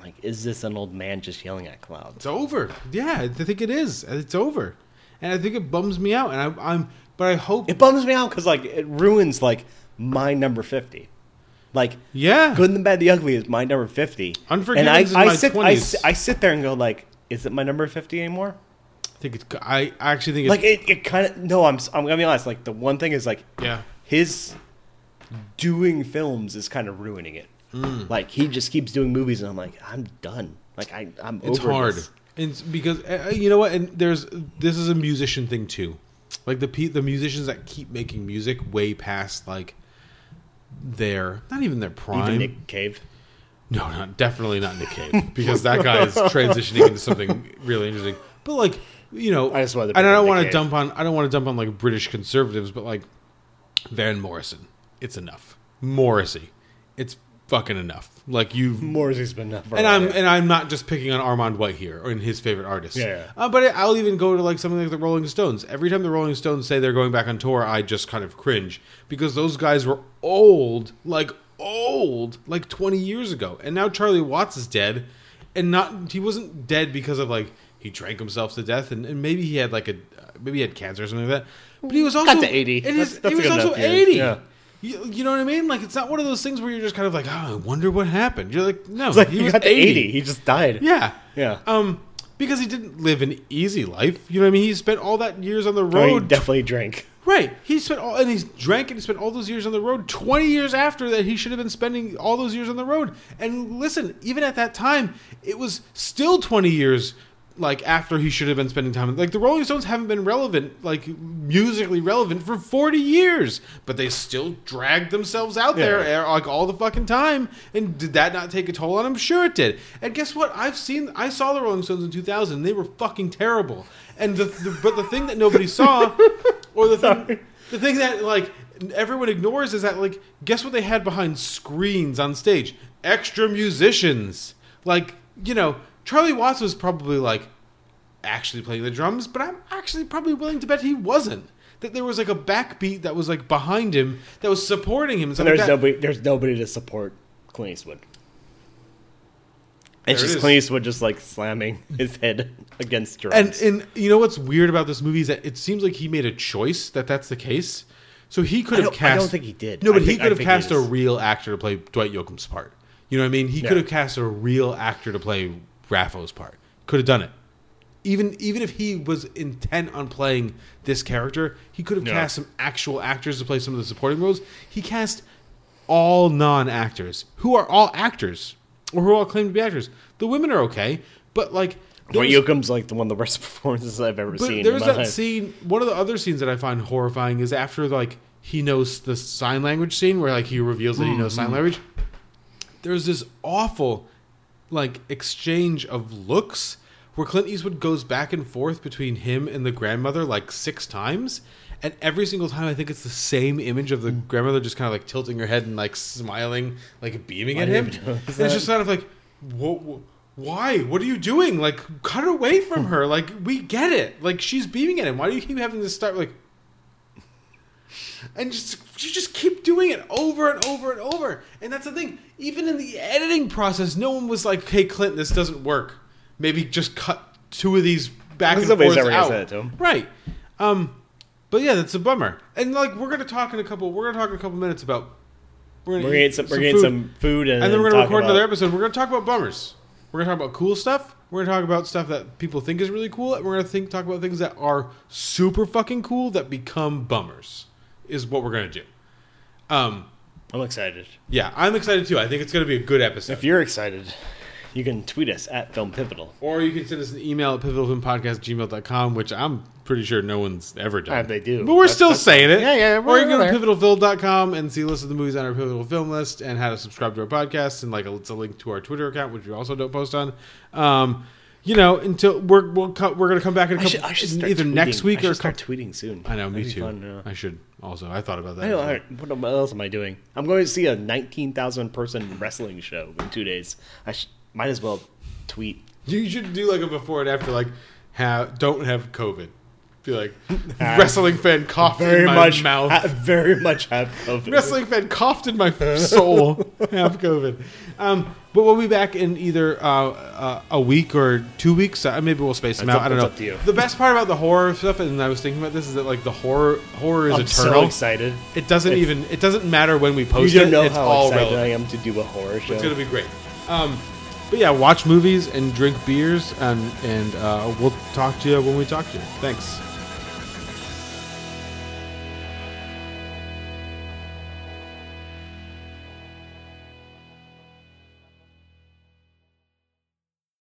Like, is this an old man just yelling at clouds? It's over. Yeah, I think it is. It's over, and I think it bums me out. And I hope it bums me out because like it ruins like my number 50. Like, yeah, Good and the Bad, the Ugly is my number 50. Unforgiven is my 20s. I sit there and go like, is it my number 50 anymore? I think it's. I actually think it's, like it kind of. No, I'm gonna be honest. Like the one thing is like his doing films is kind of ruining it. Mm. Like he just keeps doing movies, and I'm like, I'm done. Like I'm over. It's hard, and because you know what? And this is a musician thing too. Like the musicians that keep making music way past like their not even their prime. Even Nick Cave. No, definitely not Nick Cave because that guy is transitioning into something really interesting. But like you know, I don't want to dump on like British conservatives, but like Van Morrison, it's enough. Morrissey, it's. Fucking enough. Like you've Morrissey's been enough. And I'm not just picking on Armand White here or in his favorite artists. Yeah. But I'll even go to like something like the Rolling Stones. Every time the Rolling Stones say they're going back on tour, I just kind of cringe because those guys were old, like old, like 20 years ago. And now Charlie Watts is dead, and he wasn't dead because of like he drank himself to death, and maybe he had like maybe he had cancer or something like that. But he was also got to 80. He was also 80. Yeah. You know what I mean? Like, it's not one of those things where you're just kind of like, oh, I wonder what happened. You're like, no, it's like he got to 80. He just died. Yeah. Because he didn't live an easy life. You know what I mean? He spent all that years on the road. Oh, he definitely drank. Right. He spent all those years on the road. 20 years after that, he should have been spending all those years on the road. And listen, even at that time, it was still 20 years like after he should have been spending time. Like the Rolling Stones haven't been relevant, like musically relevant, for 40 years, but they still dragged themselves out there like all the fucking time. And did that not take a toll on him? Sure it did. And guess what? I saw the Rolling Stones in 2000. They were fucking terrible. And but the thing that nobody saw, or the thing that like everyone ignores, is that like guess what they had behind screens on stage? Extra musicians. Like, you know, Charlie Watts was probably, like, actually playing the drums, but I'm actually probably willing to bet he wasn't. That there was, like, a backbeat that was, like, behind him that was supporting him. And there's nobody to support Clint Eastwood. It's just Clint Eastwood just, like, slamming his head against drums. And you know what's weird about this movie is that it seems like he made a choice that that's the case. So he could have cast... I don't think he did. No, but he could have cast a real actor to play Dwight Yoakam's part. You know what I mean? He could have cast a real actor to play... Raffo's part. Could have done it. Even if he was intent on playing this character, he could have cast some actual actors to play some of the supporting roles. He cast all non-actors, who are all actors, or who all claim to be actors. The women are okay, but like... Dwight Yoakam's like the one of the worst performances I've ever seen. There's that scene, one of the other scenes that I find horrifying is after like he knows the sign language scene, where like he reveals that he knows sign language. There's this awful... like exchange of looks where Clint Eastwood goes back and forth between him and the grandmother like 6 times, and every single time I think it's the same image of the grandmother just kind of like tilting her head and like smiling, like beaming at him. And it's just kind of like, why? What are you doing? Like, cut away from her. Like, we get it. Like, she's beaming at him. Why do you keep having this start? Like, and you just keep doing it over and over and over. And that's the thing. Even in the editing process, no one was like, hey, Clint, this doesn't work. Maybe just cut 2 of these back and forth out. Said it to him. Right. But yeah, that's a bummer. And like, we're going to talk in a couple minutes about... We're going to eat some food and then we're going to record another episode. We're going to talk about bummers. We're going to talk about cool stuff. We're going to talk about stuff that people think is really cool. And we're going to talk about things that are super fucking cool that become bummers. Is what we're going to do. I'm excited. Yeah, I'm excited too. I think it's going to be a good episode. If you're excited, you can tweet us at Film Pivotal. Or you can send us an email at pivotalfilmpodcast@gmail.com, which I'm pretty sure no one's ever done. They do. But saying it. Yeah. Or you can go to pivotalfilm.com and see a list of the movies on our Pivotal Film list and how to subscribe to our podcast. And like it's a link to our Twitter account, which we also don't post on. You know, until we're going to come back in a couple... I should either tweeting. Next week or... start tweeting soon. I know, that'd me too. Fun, yeah. I should also. I thought about that. What else am I doing? I'm going to see a 19,000-person wrestling show in 2 days. Might as well tweet. You should do like a before and after, like, don't have COVID. Be like, wrestling fan coughed in my mouth. Very much have COVID. Wrestling fan coughed in my soul. Have COVID. But we'll be back in either a week or 2 weeks. Maybe we'll space them out. I don't know. Up to you. The best part about the horror stuff, and I was thinking about this, is that like the horror is eternal. I'm so excited. It doesn't matter when we post it. You don't know it's how excited relevant. I am to do a horror show. It's going to be great. But yeah, watch movies and drink beers, and we'll talk to you when we talk to you. Thanks.